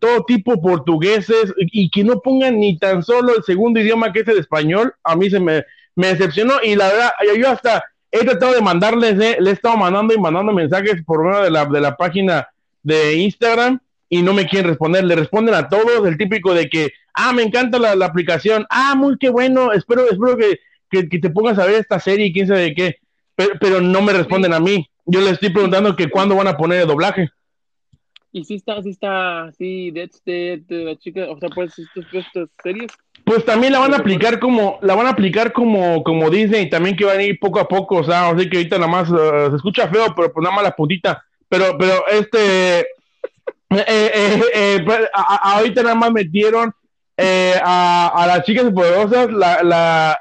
todo tipo, portugueses, y que no pongan ni tan solo el segundo idioma, que es el español. A mí se me decepcionó, y la verdad, yo hasta he tratado de mandarles, le he estado mandando mensajes por medio de la página de Instagram, y no me quieren responder. Le responden a todos el típico de que, me encanta la aplicación, muy qué bueno, espero que te pongas a ver esta serie y quién sabe de qué, pero no me responden a mí. Yo les estoy preguntando que cuándo van a poner el doblaje. Y sí, de la chica, o sea, pues estas series. Pues también la van a aplicar como Disney, también que van a ir poco a poco, o sea, así que ahorita nada más se escucha feo, pero pues nada más la puntita. Pero ahorita nada más metieron a las chicas poderosas la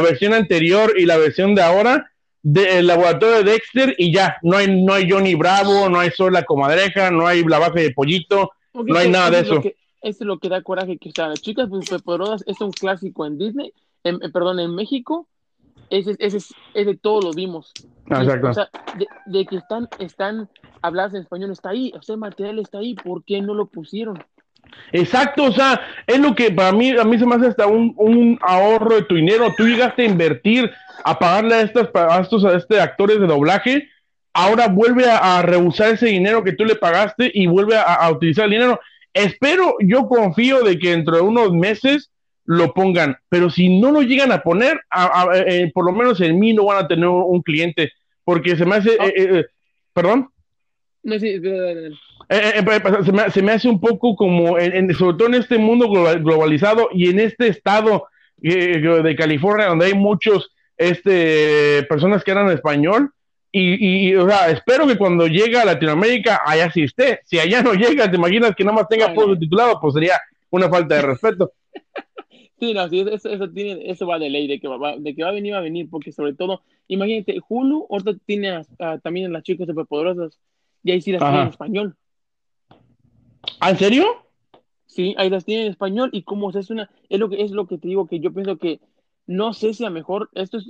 versión anterior y la versión de ahora. El laboratorio de Dexter, y ya no hay Johnny Bravo, no hay Soy la Comadreja, no hay la base de Pollito, okay, no hay nada de eso. Eso es lo que da coraje, que están las chicas poderosas, es un clásico en Disney, en México, ese todo lo vimos. Exacto. O sea, de que están habladas en español, está ahí, o sea, el material está ahí, ¿por qué no lo pusieron? Exacto, o sea, es lo que para mí, a mí se me hace hasta un ahorro de tu dinero. Tú llegaste a invertir, a pagarle a estos actores de doblaje, ahora vuelve a rehusar ese dinero que tú le pagaste y vuelve a utilizar el dinero. Yo confío de que dentro de unos meses lo pongan, pero si no lo llegan a poner, por lo menos en mí no van a tener un cliente, porque se me hace... ¿Perdón? No, sí, se me hace un poco como, sobre todo en este mundo globalizado y en este estado de California, donde hay muchos personas que hablan español, y o sea, espero que cuando llegue a Latinoamérica allá sí esté. Si allá no llega, te imaginas que nada más tenga puro subtitulado, pues sería una falta de respeto. Sí, no, sí, eso va de ley, de que va a venir, porque sobre todo, imagínate, Hulu, ahorita tiene también a las chicas superpoderosas, y ahí sí las tiene en español. ¿En serio? Sí, ahí las tienen en español, y como es lo que te digo, que yo pienso que no sé si a lo mejor estos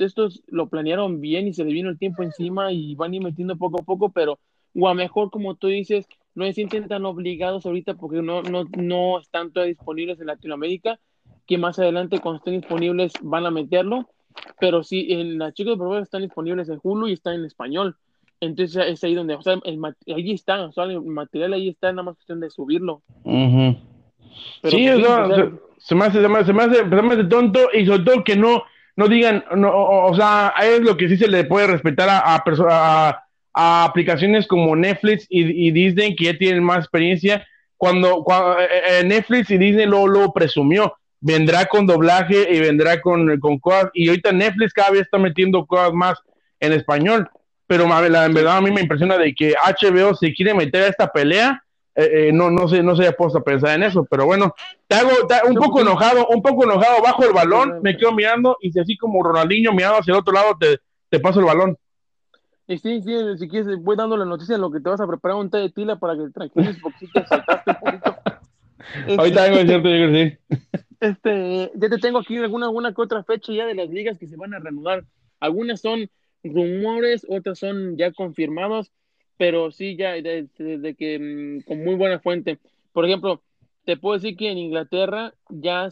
lo planearon bien y se les vino el tiempo encima y van invirtiendo poco a poco, pero o a lo mejor, como tú dices, no se sienten tan obligados ahorita porque no están todavía disponibles en Latinoamérica, que más adelante cuando estén disponibles van a meterlo, pero sí, en las chicas de prueba están disponibles en Hulu y están en español. Entonces es ahí donde, o sea, ahí está, o sea, el material ahí está, nada más cuestión de subirlo. Uh-huh. Sí, o sea, se me hace tonto, y sobre todo que no digan, no, o sea, es lo que sí se le puede respetar a aplicaciones como Netflix y Disney, que ya tienen más experiencia. Cuando Netflix y Disney lo presumió, vendrá con doblaje y vendrá con cosas, y ahorita Netflix cada vez está metiendo cosas más en español. Pero en verdad a mí me impresiona de que HBO se quiere meter a esta pelea. No se haya puesto a pensar en eso, pero bueno, un poco enojado bajo el balón, me quedo mirando, y si así como Ronaldinho mirando hacia el otro lado, te paso el balón. Y sí, si quieres, voy dando la noticia en lo que te vas a preparar un té de tila para que te tranquilices, porque sí te saltaste un poquito. Ahorita vengo a decirte, yo creo que sí. Ya te tengo aquí alguna que otra fecha ya de las ligas que se van a reanudar. Algunas son rumores, otras son ya confirmadas, pero sí, ya de que con muy buena fuente. Por ejemplo, te puedo decir que en Inglaterra ya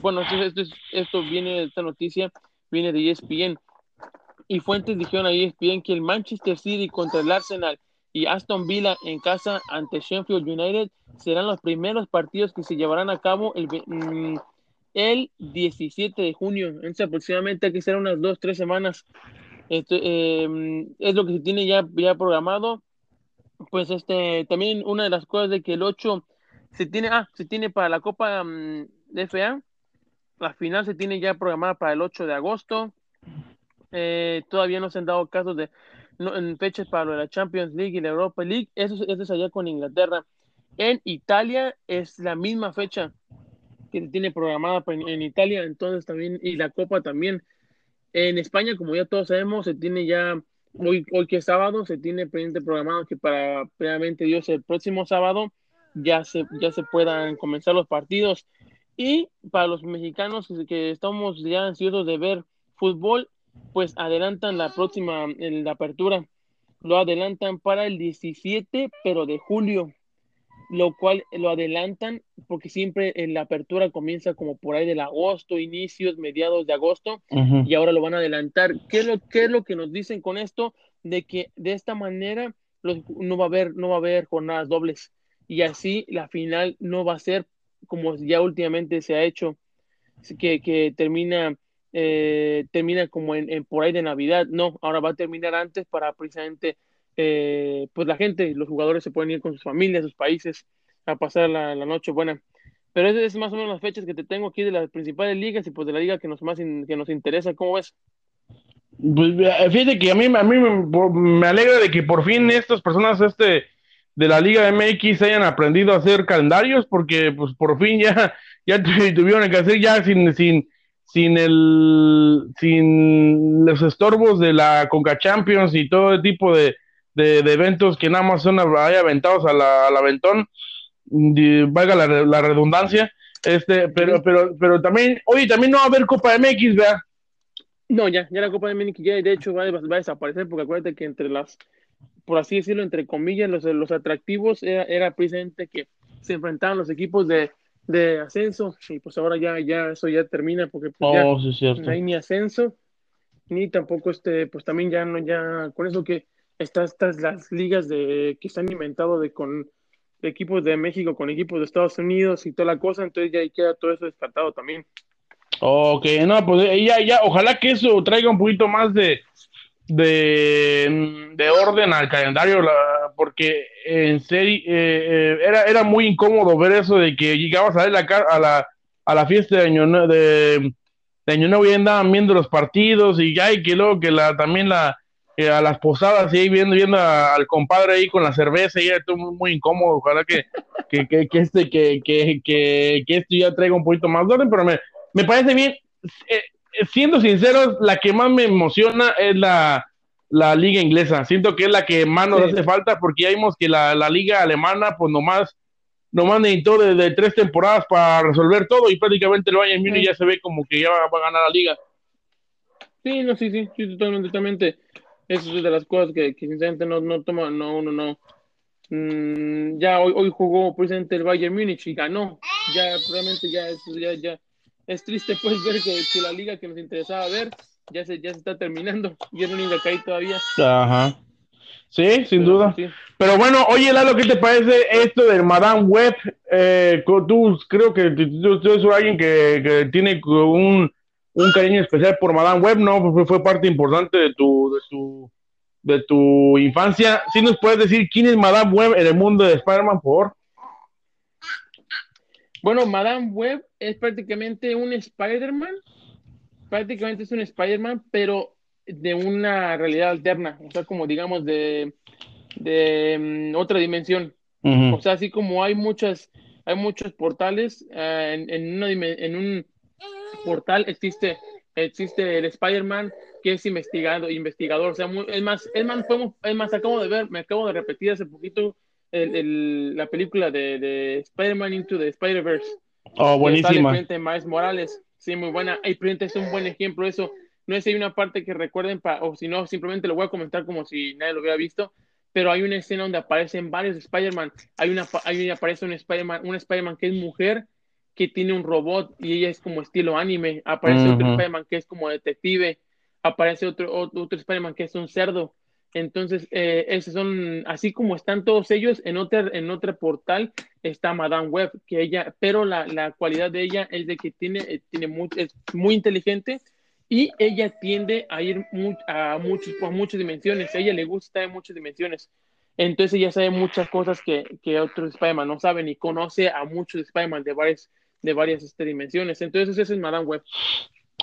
bueno, esto viene, esta noticia viene de ESPN, y fuentes dijeron a ESPN que el Manchester City contra el Arsenal y Aston Villa en casa ante Sheffield United serán los primeros partidos que se llevarán a cabo el 17 de junio. Entonces, aproximadamente aquí serán unas 2-3 semanas. Es lo que se tiene ya programado. Pues también una de las cosas de que el 8 se tiene para la Copa FA. La final se tiene ya programada para el 8 de agosto. Todavía no se han dado casos de en fechas para la Champions League y la Europa League. Eso es allá con Inglaterra. En Italia es la misma fecha que se tiene programada en Italia, entonces también, y la Copa también. En España, como ya todos sabemos, se tiene ya, hoy que es sábado, se tiene pendiente programado que para, previamente Dios, el próximo sábado ya se puedan comenzar los partidos. Y para los mexicanos que estamos ya ansiosos de ver fútbol, pues adelantan la apertura, lo adelantan para el 17, pero de julio, lo cual lo adelantan porque siempre en la apertura comienza como por ahí del agosto, inicios, mediados de agosto, uh-huh. Y ahora lo van a adelantar. ¿Qué es lo que nos dicen con esto? De que de esta manera no va a haber jornadas dobles, y así la final no va a ser como ya últimamente se ha hecho, que termina como en por ahí de Navidad. No, ahora va a terminar antes para precisamente pues la gente, los jugadores se pueden ir con sus familias, sus países, a pasar la noche buena. Pero esas es más o menos las fechas que te tengo aquí de las principales ligas y pues de la liga que nos interesa. ¿Cómo ves? Pues, fíjate que a mí me alegra de que por fin estas personas de la Liga MX hayan aprendido a hacer calendarios, porque pues por fin ya tuvieron que hacer ya sin los estorbos de la Conca Champions y todo tipo de eventos que nada más son aventados al aventón, valga la redundancia, pero también, oye, también no va a haber Copa MX, ¿verdad? No, ya la Copa MX ya de hecho va a desaparecer, porque acuérdate que entre las, por así decirlo, entre comillas, los atractivos era precisamente que se enfrentaban los equipos de ascenso, y pues ahora ya eso ya termina, porque pues no hay ni ascenso, ni tampoco pues también ya con eso que estas las ligas que se han inventado de equipos de México con equipos de Estados Unidos y toda la cosa, entonces ya ahí queda todo eso descartado también. Okay, no, pues ya, ojalá que eso traiga un poquito más de orden al calendario, porque en serio era muy incómodo ver eso de que llegabas a la fiesta de Año Nuevo y andaban viendo los partidos, y ya, y que luego que a las posadas, y ahí viendo al compadre ahí con la cerveza, y esto muy, muy incómodo. Ojalá que esto ya traiga un poquito más de orden, pero me parece bien. Siendo sinceros, la que más me emociona es la liga inglesa. Siento que es la que más nos hace falta, porque ya vimos que la liga alemana pues nomás necesitó de 3 temporadas para resolver todo, y prácticamente el Bayern Múnich ya se ve como que ya va a ganar la liga. Sí, no, sí, totalmente. Eso es de las cosas que sinceramente no toma, no. Ya hoy jugó precisamente el Bayern Múnich y ganó. Ya realmente ya es triste pues ver que la liga que nos interesaba ver ya se está terminando, y es una liga que hay todavía. Ajá. Sí, sin duda. Sí. Pero bueno, oye Lalo, ¿qué te parece esto del Madame Web? Tú creo que tú eres alguien que tiene un cariño especial por Madame Web, ¿no? Fue parte importante de tu infancia. ¿Sí nos puedes decir quién es Madame Web en el mundo de Spider-Man, por favor? Bueno, Madame Web es prácticamente es un Spider-Man, pero de una realidad alterna, o sea, como digamos de otra dimensión. Uh-huh. O sea, así como hay muchos portales, en un portal existe existe el Spider-Man, que es investigador, o sea, es más, me acabo de repetir hace poquito la película de Spider-Man Into the Spider-Verse. Oh, buenísima. Miles Morales, sí, muy buena. Ahí presente es un buen ejemplo eso. No es, hay una parte que recuerden, o si no, simplemente lo voy a comentar como si nadie lo hubiera visto, pero hay una escena donde aparecen varios Spider-Man. Aparece un Spider-Man que es mujer, que tiene un robot y ella es como estilo anime. Aparece otro Spider-Man que es como detective. Aparece otro Spider-Man que es un cerdo. Entonces, esos son, así como están todos ellos, en otra portal está Madame Web, que ella, pero la cualidad de ella es de que es muy inteligente y ella tiende a ir a muchas dimensiones. A ella le gusta en muchas dimensiones. Entonces ella sabe muchas cosas que otros Spider-Man no saben y conoce a muchos Spider-Man de varias dimensiones. Entonces esa es Madame Web.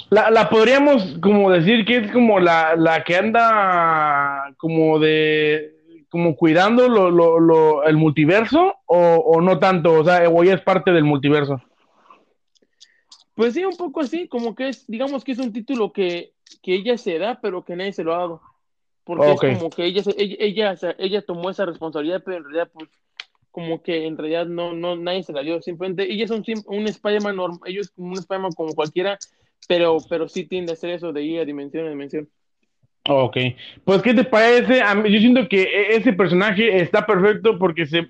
La podríamos como decir que es como la que anda como cuidando el multiverso o no tanto, o sea, hoy es parte del multiverso. Pues sí, un poco así, como que es, digamos que es un título que ella se da, pero que nadie se lo ha dado. Porque okay. Es como que ella tomó esa responsabilidad, pero en realidad pues como que en realidad no nadie se la dio, simplemente ella es un Spider-Man normal, ellos como un Spider-Man como cualquiera. Pero sí tiende a hacer eso de ir a dimensión a dimensión. Ok. Pues, ¿qué te parece? Yo siento que ese personaje está perfecto porque se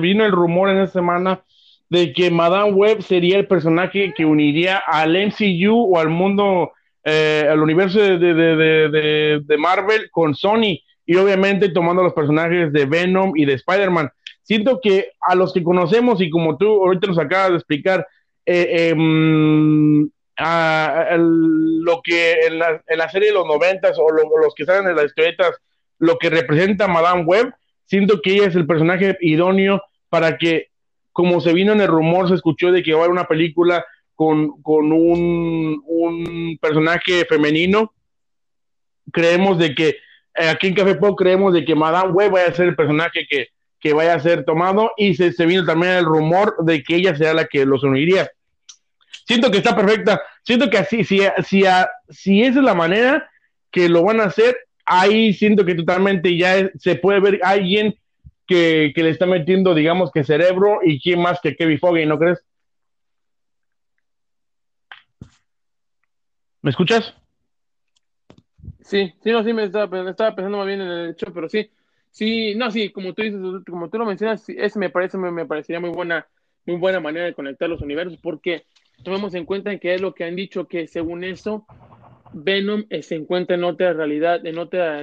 vino el rumor en esta semana de que Madame Web sería el personaje que uniría al MCU o al mundo, al universo de Marvel con Sony. Y obviamente tomando los personajes de Venom y de Spider-Man. Siento que a los que conocemos y como tú ahorita nos acabas de explicar, lo que en la serie de los 90s o los que salen en las historietas, lo que representa Madame Web, siento que ella es el personaje idóneo para que, como se vino en el rumor, se escuchó de que va a haber una película con un personaje femenino. Creemos de que aquí en Café Pop creemos de que Madame Web vaya a ser el personaje que vaya a ser tomado, y se vino también el rumor de que ella sea la que los uniría. Siento que está perfecta. Siento que así, si esa es la manera que lo van a hacer, ahí siento que totalmente se puede ver alguien que le está metiendo, digamos, que cerebro, y quién más que Kevin Feige, ¿no crees? ¿Me escuchas? Sí, me estaba pensando más bien en el hecho, pero sí, como tú dices, como tú lo mencionas, ese me parecería muy buena manera de conectar los universos, porque tomemos en cuenta que es lo que han dicho, que según eso Venom se encuentra en otra realidad, en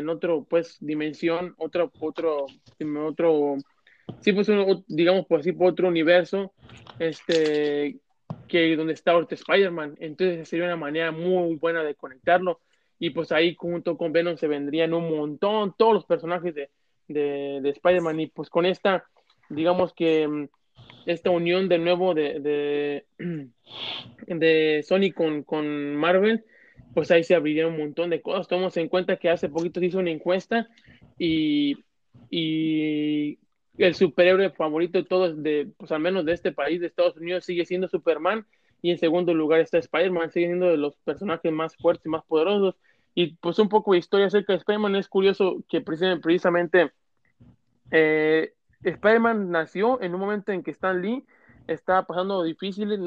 otro pues dimensión, otro sí, pues digamos por así, por otro universo, que donde está ahorita Spider-Man. Entonces sería una manera muy buena de conectarlo, y pues ahí junto con Venom se vendrían un montón todos los personajes de Spider-Man, y pues con esta, digamos que esta unión de nuevo de Sony con Marvel, pues ahí se abrieron un montón de cosas. Tomemos en cuenta que hace poquito se hizo una encuesta y el superhéroe favorito de todos, pues al menos de este país, de Estados Unidos, sigue siendo Superman, y en segundo lugar está Spider-Man, sigue siendo de los personajes más fuertes y más poderosos. Y pues un poco de historia acerca de Spider-Man. Es curioso que precisamente Spider-Man nació en un momento en que Stan Lee estaba pasando difíciles,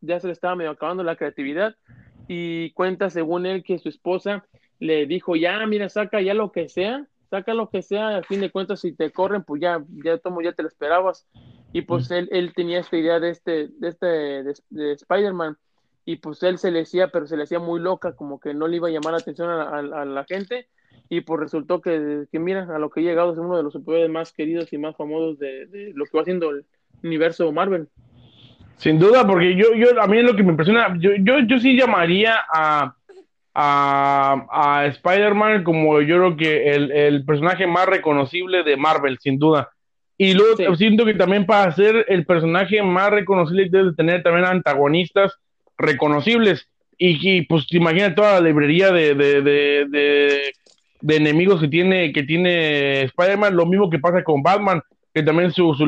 ya se le estaba medio acabando la creatividad, y cuenta según él que su esposa le dijo, saca lo que sea, al fin de cuentas si te corren, pues ya te lo esperabas. Y pues él tenía esta idea de Spider-Man, y pues él se le hacía muy loca, como que no le iba a llamar la atención a la gente. Y pues resultó que mira, a lo que he llegado es uno de los superhéroes más queridos y más famosos de lo que va haciendo el universo Marvel. Sin duda, porque yo a mí es lo que me impresiona. Yo sí llamaría a Spider-Man como yo creo que el personaje más reconocible de Marvel, sin duda. Y luego siento que también para ser el personaje más reconocible debe tener también antagonistas reconocibles. Y pues te imaginas toda la librería de enemigos que tiene Spider-Man, lo mismo que pasa con Batman, que también sus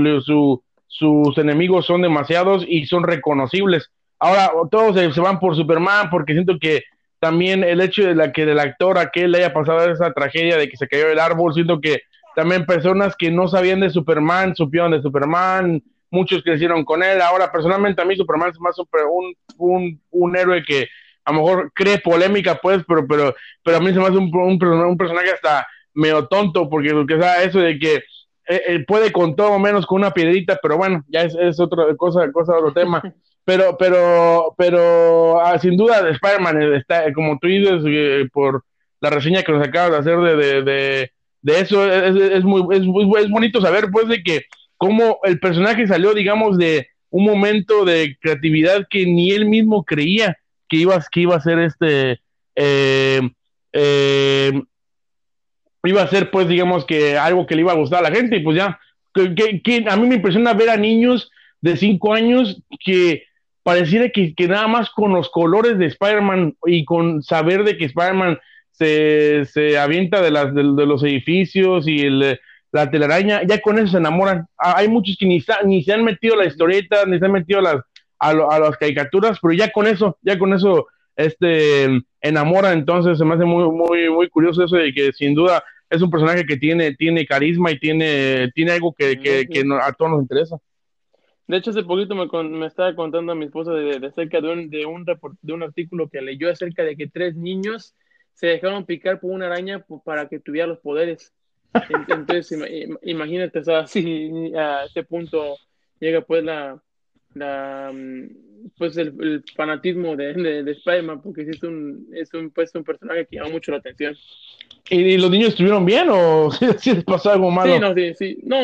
enemigos son demasiados y son reconocibles. Ahora todos se van por Superman, porque siento que también el hecho de la que del actor a que le haya pasado esa tragedia de que se cayó del árbol, siento que también personas que no sabían de Superman supieron de Superman, muchos crecieron con él. Ahora, personalmente, a mí Superman es más un héroe que a lo mejor cree polémica, pues, pero a mí se me hace un personaje hasta medio tonto, porque eso de que puede con todo menos con una piedrita, pero bueno, ya es otra cosa, otro tema. Pero sin duda, Spider-Man está, como tú dices, por la reseña que nos acabas de hacer de eso, es bonito saber, pues, de que cómo el personaje salió, digamos, de un momento de creatividad que ni él mismo creía que iba a ser iba a ser, pues, digamos, que algo que le iba a gustar a la gente. Y pues ya, que a mí me impresiona ver a niños de 5 años que pareciera que nada más con los colores de Spider-Man y con saber de que Spider-Man se avienta de los edificios y la telaraña, ya con eso se enamoran. Hay muchos que ni se han metido a la historieta, ni se han metido a las caricaturas, pero ya con eso enamora. Entonces se me hace muy muy muy curioso eso de que sin duda es un personaje que tiene carisma y tiene algo que a todos nos interesa. De hecho, hace poquito me estaba contando a mi esposa acerca de un artículo que leyó acerca de que 3 niños se dejaron picar por una araña para que tuviera los poderes. Entonces imagínate, o sea, si a este punto llega, pues, el fanatismo de Spider-Man, porque es un personaje que llama mucho la atención. ¿Y los niños estuvieron bien o si les pasó algo malo? Sí. Ya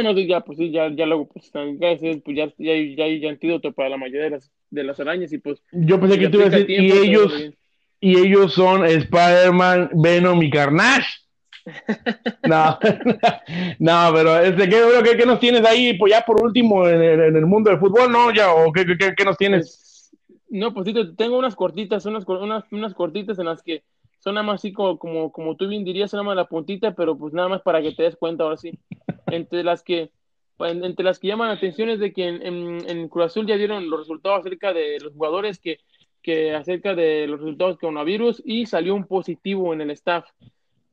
hay antídoto para la mayoría de las arañas y pues... Yo pensé que tú ibas a decir, y ellos son Spider-Man, Venom y Carnage. No, pero ¿qué nos tienes ahí? Pues ya por último en el mundo del fútbol, ¿no? Ya, ¿o qué nos tienes? No, pues sí, tengo unas cortitas en las que son nada más así como tú bien dirías, nada más la puntita, pero pues nada más para que te des cuenta ahora sí. Entre las que llaman la atención es de que en Cruz Azul ya dieron los resultados acerca de los jugadores que acerca de los resultados de coronavirus y salió un positivo en el staff,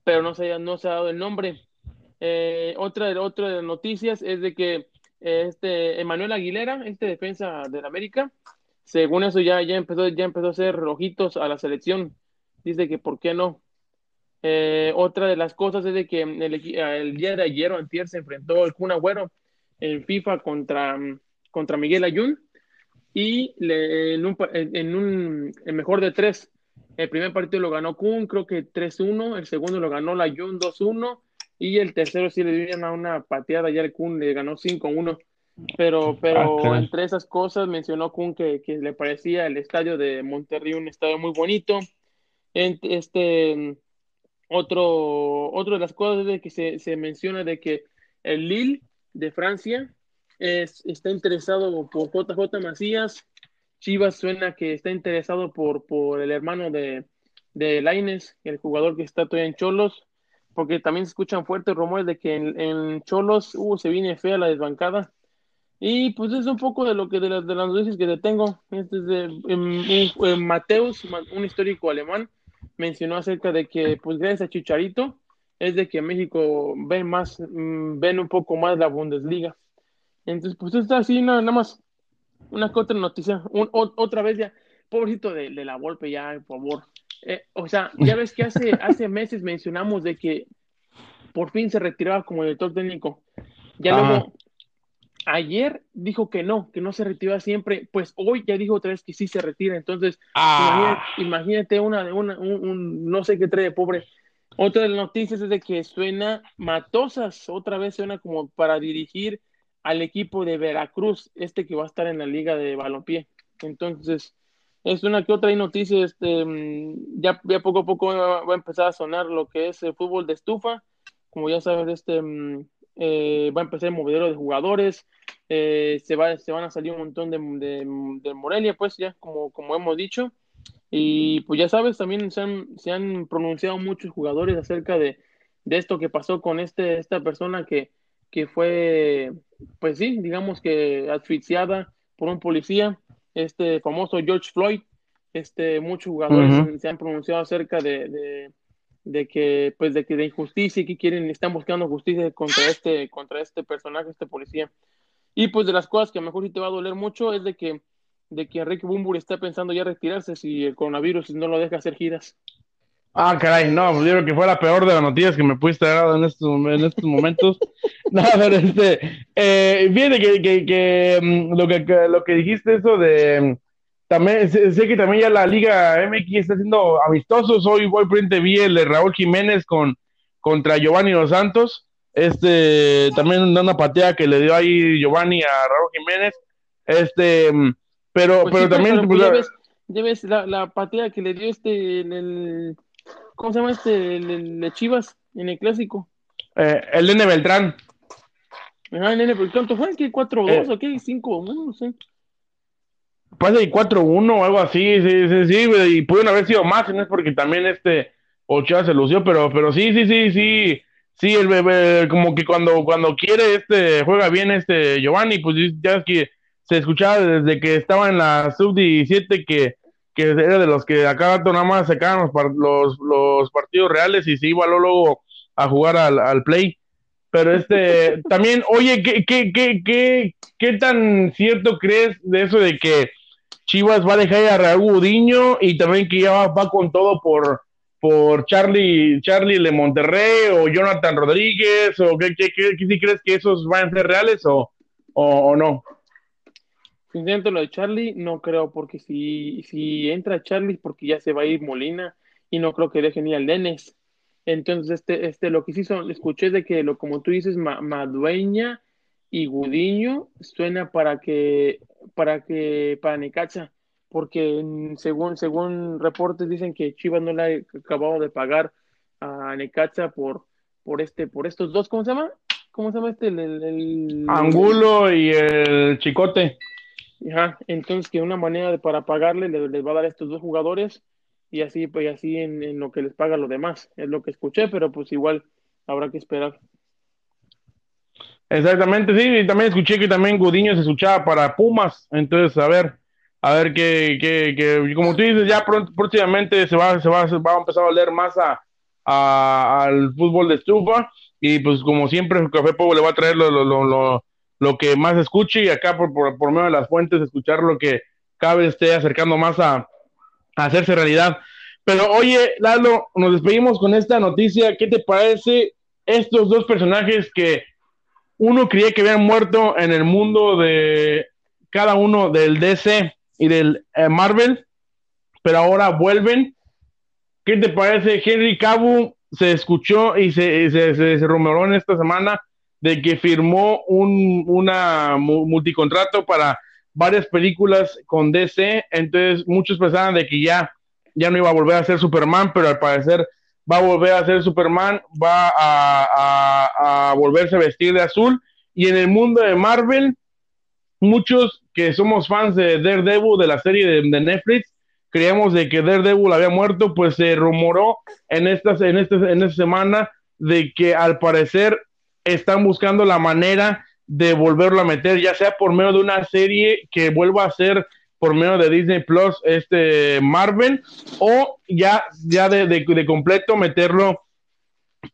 pero no se ha dado el nombre. Otra de las noticias es de que Emmanuel Aguilera, defensa del América, según eso ya empezó a hacer rojitos a la selección. Dice que por qué no. Otra de las cosas es de que el día de ayer o antier se enfrentó el Kun Agüero en FIFA contra Miguel Ayun y en el mejor de 3. El primer partido lo ganó Kun, creo que 3-1. El segundo lo ganó la Jun 2-1. Y el tercero sí le dieron a una pateada. Ya el Kun le ganó 5-1. Pero entre esas cosas mencionó Kun que le parecía el estadio de Monterrey un estadio muy bonito. Otro de las cosas de que se menciona de que el Lille de Francia está interesado por JJ Macías. Chivas suena que está interesado por el hermano de Lainez, el jugador que está todavía en Cholos, porque también se escuchan fuertes rumores de que en Cholos se viene fea la desbancada. Y pues es un poco de las noticias que te tengo. Mateus, un histórico alemán, mencionó acerca de que pues gracias a Chicharito es de que México ven un poco más la Bundesliga. Entonces pues está así nada más. Una otra noticia, otra vez ya, pobrecito de la Volpe, ya, por favor. O sea, ya ves que hace meses mencionamos de que por fin se retiraba como director técnico. Ya luego, ayer dijo que no se retiraba siempre, pues hoy ya dijo otra vez que sí se retira. Entonces, imagínate un no sé qué trae de pobre. Otra de las noticias es de que suena Matosas, otra vez suena como para dirigir al equipo de Veracruz, que va a estar en la liga de balompié. Entonces, es una que otra hay noticias, ya poco a poco va a empezar a sonar lo que es el fútbol de estufa, como ya sabes, va a empezar el movedero de jugadores, se van a salir un montón de Morelia, pues ya, como hemos dicho, y pues ya sabes, también se han pronunciado muchos jugadores acerca de esto que pasó con esta persona que fue, pues sí, digamos que asfixiada por un policía, este famoso George Floyd. Muchos jugadores se han pronunciado acerca de que, pues, de que de injusticia y que quieren, están buscando justicia contra este personaje, este policía. Y pues de las cosas que a lo mejor sí te va a doler mucho es de que Enrique Bunbury está pensando ya retirarse si el coronavirus no lo deja hacer giras. Ah, caray, no, pues yo creo que fue la peor de las noticias que me pudiste dar en estos momentos. No, pero fíjate que lo que dijiste eso de... También, sé que también ya la Liga MX está siendo amistosos. Hoy frente vi el de Raúl Jiménez contra Giovanni Dos Santos. También una pateada que le dio ahí Giovanni a Raúl Jiménez. Pero sí, también... Pero ya ves la pateada que le dio ¿cómo se llama el Chivas en el Clásico? El Nene Beltrán. Ajá, el Nene Beltrán. ¿Cuánto fue? ¿Qué? ¿4-2 o qué? ¿5? No sé. Pasa de 4-1 o algo así, sí, y pudieron haber sido más, no es porque también Ochoa se lució, pero sí, el bebé, como que cuando quiere, juega bien Giovanni, pues ya es que se escuchaba desde que estaba en la sub-17 que era de los que acá nada más sacaban los partidos reales y se iba luego a jugar al play. Pero también, oye, ¿qué tan cierto crees de eso de que Chivas va a dejar a Raúl Gudiño y también que ya va con todo por Charlie de Monterrey o Jonathan Rodríguez? ¿O qué si crees que esos van a ser reales o no? Sinceramente, lo de Charlie no creo, porque si entra Charlie porque ya se va a ir Molina y no creo que dejen ir al Denis. Entonces, lo que sí escuché es de que, como tú dices, Madueña y Gudiño suena para Necaxa, porque según reportes dicen que Chivas no le ha acabado de pagar a Necaxa por estos dos, ¿cómo se llama? El Angulo y el Chicote. Ajá, entonces que una manera para pagarle les va a dar a estos dos jugadores. Y así, pues, en lo que les paga lo demás, es lo que escuché, pero pues igual habrá que esperar. Exactamente, sí, y también escuché que también Gudiño se escuchaba para Pumas, entonces a ver que como tú dices, ya próximamente se va a empezar a oler más al fútbol de estufa, y pues como siempre el Café Pop le va a traer lo que más escuche, y acá por medio de las fuentes escuchar lo que cada vez esté acercando más a hacerse realidad. Pero oye, Lalo, nos despedimos con esta noticia. ¿Qué te parece estos dos personajes que uno creía que habían muerto en el mundo de cada uno del DC y del Marvel, pero ahora vuelven? ¿Qué te parece? Henry Cavill se escuchó y se rumoró en esta semana de que firmó una multicontrato para varias películas con DC, entonces muchos pensaban de que ya no iba a volver a ser Superman, pero al parecer va a volver a ser Superman, va a volverse a vestir de azul. Y en el mundo de Marvel, muchos que somos fans de Daredevil, de la serie de Netflix, creíamos de que Daredevil había muerto, pues se rumoró en esta semana de que al parecer están buscando la manera de volverlo a meter, ya sea por medio de una serie que vuelva a ser por medio de Disney Plus, Marvel, o ya de completo meterlo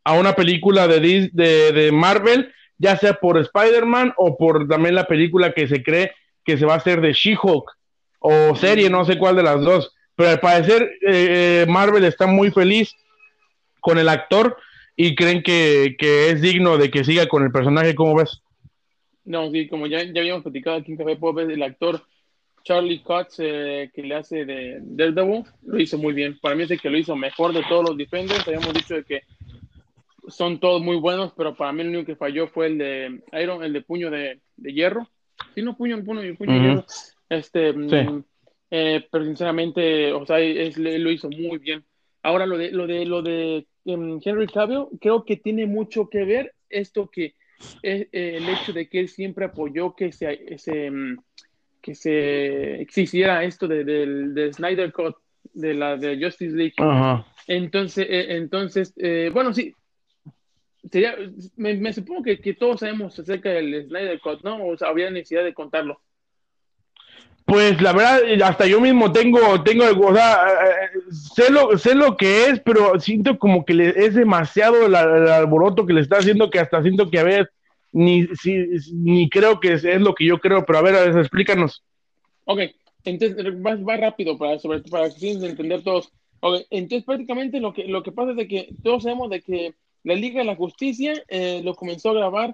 a una película de Marvel, ya sea por Spider-Man o por también la película que se cree que se va a hacer de She-Hulk o serie, no sé cuál de las dos, pero al parecer Marvel está muy feliz con el actor y creen que es digno de que siga con el personaje. ¿Cómo ves? No, sí, como ya habíamos platicado aquí en Café Pop, el actor Charlie Cox que le hace de Daredevil, lo hizo muy bien. Para mí es el que lo hizo mejor de todos los Defenders. Habíamos dicho de que son todos muy buenos, pero para mí el único que falló fue el de Iron, el de Puño de Hierro. Sí, no, Puño de Hierro. Sí. Pero sinceramente, o sea, lo hizo muy bien. Ahora lo de Henry Cavill, creo que tiene mucho que ver esto que el hecho de que él siempre apoyó que se existiera esto de Snyder Cut, de la de Justice League. Uh-huh. Entonces, bueno, sí, sería, me supongo que todos sabemos acerca del Snyder Cut, ¿no? O sea, había necesidad de contarlo. Pues la verdad, hasta yo mismo tengo, o sea, sé lo que es, pero siento como que es demasiado el alboroto que le está haciendo, que hasta siento que a ver, ni creo que es lo que yo creo, pero a ver, explícanos. Ok, entonces va rápido para que puedan entender todos. Okay, entonces prácticamente lo que pasa es de que todos sabemos de que la Liga de la Justicia lo comenzó a grabar,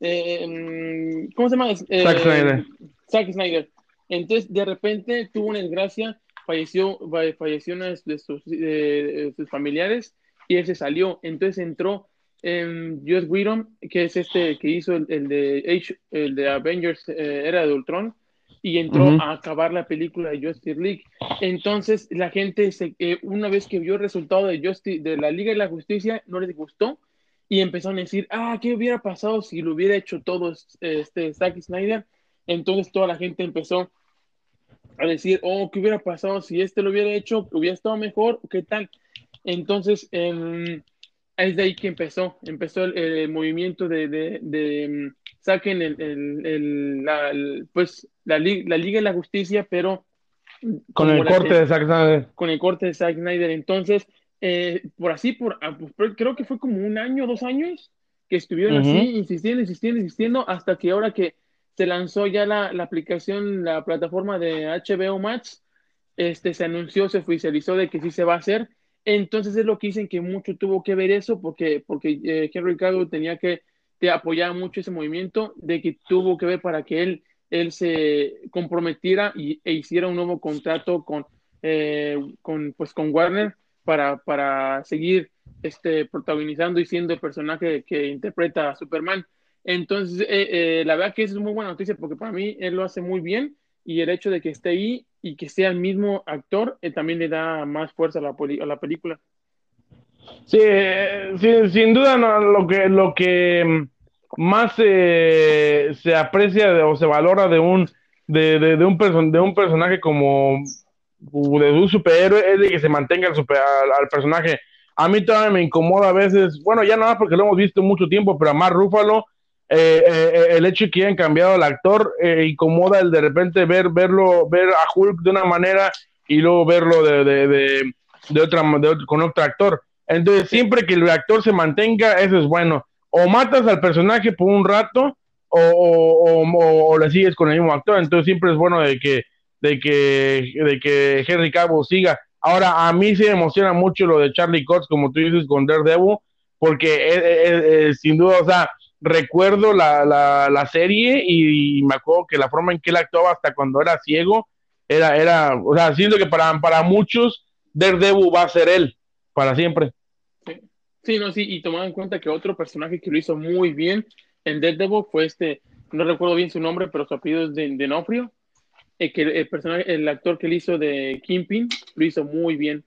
¿cómo se llama? Zack Snyder. Entonces, de repente, tuvo una desgracia, falleció uno de sus familiares y él se salió. Entonces, entró Joss Whedon, que es este que hizo el de Avengers Era de Ultron, y entró a acabar la película de Justice League. Entonces, la gente, una vez que vio el resultado de la Liga de la Justicia, no les gustó y empezaron a decir, ¿qué hubiera pasado si lo hubiera hecho todo Zack Snyder? Entonces, toda la gente empezó a decir, ¿qué hubiera pasado si lo hubiera hecho? ¿Hubiera estado mejor? ¿Qué tal? Entonces, es de ahí que empezó el movimiento de saquen la Liga de la Justicia, pero con el corte de Zack Snyder. Con el corte de Zack Snyder. Entonces, creo que fue como un año, 2 años, que estuvieron así, insistiendo, hasta que ahora que se lanzó ya la aplicación, la plataforma de HBO Max, se anunció, se oficializó de que sí se va a hacer. Entonces es lo que dicen, que mucho tuvo que ver eso, porque Henry Cavill tenía que te apoyaba mucho ese movimiento, de que tuvo que ver para que él se comprometiera e hiciera un nuevo contrato con Warner para seguir protagonizando y siendo el personaje que interpreta a Superman. Entonces, la verdad que es muy buena noticia, porque para mí él lo hace muy bien, y el hecho de que esté ahí y que sea el mismo actor también le da más fuerza a la película. Sí, sin duda, no, lo que más se aprecia o se valora de un personaje como de un superhéroe es de que se mantenga al personaje. A mí todavía me incomoda a veces, bueno, ya nada porque lo hemos visto mucho tiempo, pero a Mark Ruffalo el hecho de que hayan cambiado al actor incomoda el de repente ver a Hulk de una manera y luego verlo con otro actor. Entonces, siempre que el actor se mantenga, eso es bueno. O matas al personaje por un rato o le sigues con el mismo actor. Entonces, siempre es bueno de que Henry Cavill siga. Ahora, a mí se emociona mucho lo de Charlie Cox, como tú dices, con Daredevil, porque sin duda, o sea, recuerdo la serie y me acuerdo que la forma en que él actuaba hasta cuando era ciego era o sea, siento que para muchos Daredevil va a ser él para siempre. Sí, no, sí, y tomando en cuenta que otro personaje que lo hizo muy bien en Daredevil fue no recuerdo bien su nombre, pero su apellido es de D'Onofrio, que el actor que le hizo de Kingpin lo hizo muy bien.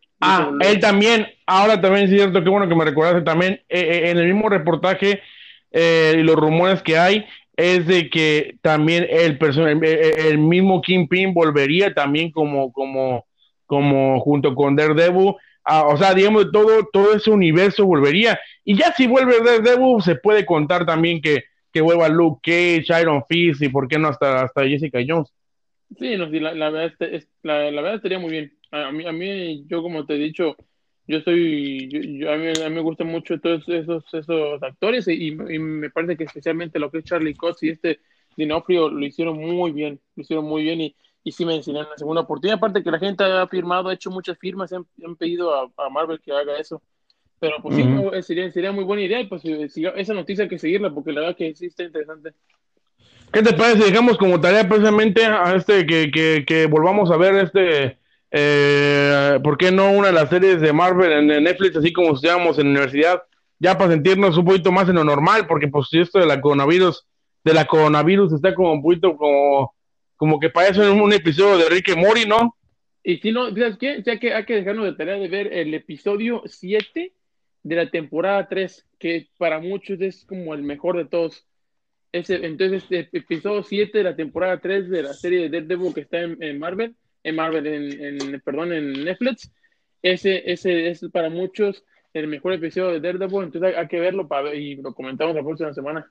Él también, ahora también es cierto, qué bueno que me recordaste también, en el mismo reportaje y los rumores que hay es de que también el mismo Kingpin volvería también como junto con Daredevil, o sea, digamos, todo ese universo volvería, y ya si vuelve Daredevil se puede contar también que vuelva Luke Cage, Iron Fist y por qué no hasta Jessica Jones. Sí, no, sí, la verdad estaría muy bien. A mí, yo como te he dicho, a mí me gustan mucho todos esos actores y me parece que especialmente lo que es Charlie Cox y D'Onofrio lo hicieron muy bien y sí mencionaron la segunda oportunidad. Aparte que la gente ha firmado, ha hecho muchas firmas, han pedido a Marvel que haga eso. Pero pues sí, sería muy buena idea y pues esa noticia hay que seguirla porque la verdad que sí está interesante. ¿Qué te parece? Dejamos como tarea precisamente a que volvamos a ver ¿por qué no una de las series de Marvel en Netflix, así como estudiamos en la universidad, ya para sentirnos un poquito más en lo normal, porque pues esto de la coronavirus está como un poquito como que parece un episodio de Rick y Morty, ¿no? Y si no, ¿sabes qué? Ya que hay que dejarnos de tarea de ver el episodio 7 de la temporada 3, que para muchos es como el mejor de todos. Entonces, este episodio 7 de la temporada 3 de la serie de Daredevil que está en Netflix, ese es para muchos el mejor episodio de Daredevil, entonces hay que verlo y lo comentamos la próxima semana.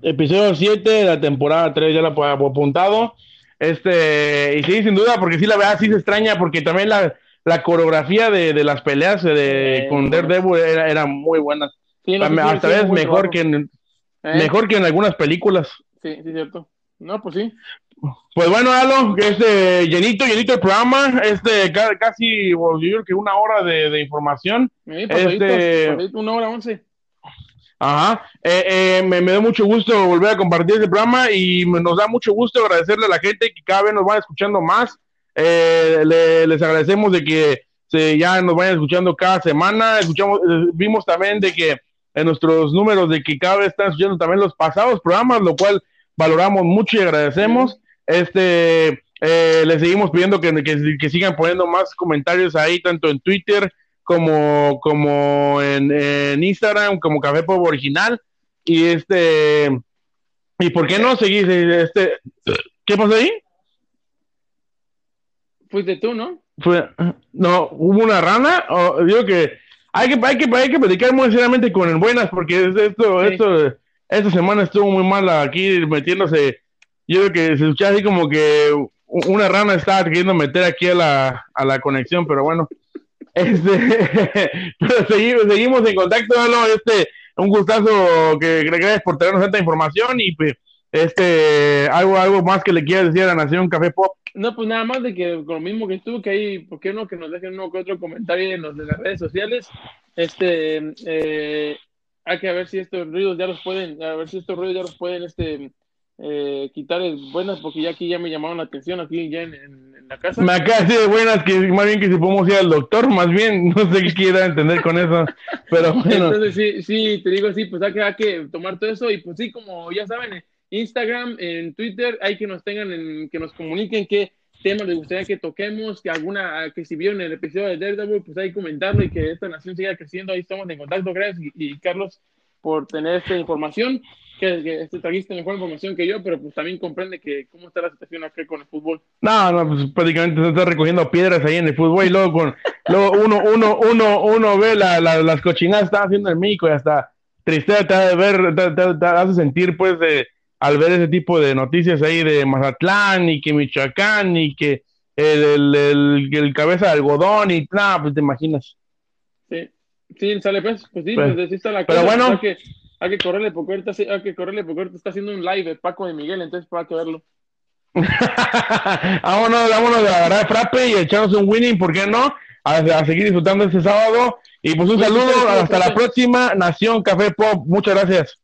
Episodio 7 de la temporada 3, ya lo he apuntado. Y sí, sin duda, porque sí, la verdad, sí se extraña, porque también la coreografía de las peleas con Daredevil era muy buena. Sí, hasta vez mejor que, mejor que en algunas películas. Sí, sí, cierto. No, pues sí. Pues bueno, Alo, llenito el programa, casi, yo creo que una hora de información. Sí, pasadito, una hora 11. Ajá, me da mucho gusto volver a compartir este programa y nos da mucho gusto agradecerle a la gente que cada vez nos van escuchando más. Les agradecemos de que ya nos vayan escuchando cada semana. Vimos también de que en nuestros números de que cada vez están escuchando también los pasados programas, lo cual valoramos mucho y agradecemos. Les seguimos pidiendo que sigan poniendo más comentarios ahí, tanto en Twitter como en Instagram, como Café Pop Original. Y ¿y por qué no seguís? ¿Qué pasó ahí? Fuiste tú, ¿no? No, hubo una rana. Digo que hay que platicar muy seriamente con el Buenas, porque esta semana estuvo muy mala aquí metiéndose. Yo creo que se escuchaba así como que una rana estaba queriendo meter aquí a la conexión, pero bueno. Pero seguimos en contacto, ¿no? Un gustazo, que gracias por traernos tanta información. Y pues, algo más que le quieras decir a la Nación Café Pop. No, pues nada más de que con lo mismo que estuvo, que ahí, ¿por qué no? Que nos dejen uno que otro comentario en las redes sociales. Hay que ver si estos ruidos ya los pueden, quitar el Buenas, porque ya aquí ya me llamaron la atención, aquí ya en la casa. Me acaba de decir Buenas que más bien que si podemos ir al doctor, más bien, no sé qué quiera entender con eso, pero bueno. Entonces sí, te digo, sí, pues hay que tomar todo eso, y pues sí, como ya saben, Instagram, en Twitter, hay que nos tengan, que nos comuniquen qué temas les gustaría que toquemos, que si vieron el episodio de Daredevil, pues hay comentarlo y que esta nación siga creciendo. Ahí estamos en contacto. Gracias, y Carlos, por tener esta información, que trajiste mejor información que yo, pero pues también comprende que cómo está la situación acá con el fútbol. No, pues prácticamente se está recogiendo piedras ahí en el fútbol, y luego uno ve las cochinadas que están haciendo en México, y hasta tristeza te hace ver, te hace sentir, pues, al ver ese tipo de noticias ahí de Mazatlán, y que Michoacán, y que el cabeza de algodón, y nada, pues te imaginas. Sí, sale pues sí, pues así está la cosa. Pero bueno, hay que correrle, porque ahorita está haciendo un live de Paco de Miguel, entonces para que verlo. vámonos a agarrar frappe y echarnos un winning, ¿por qué no? A seguir disfrutando este sábado, y pues un saludo, hasta la próxima Nación Café Pop, muchas gracias.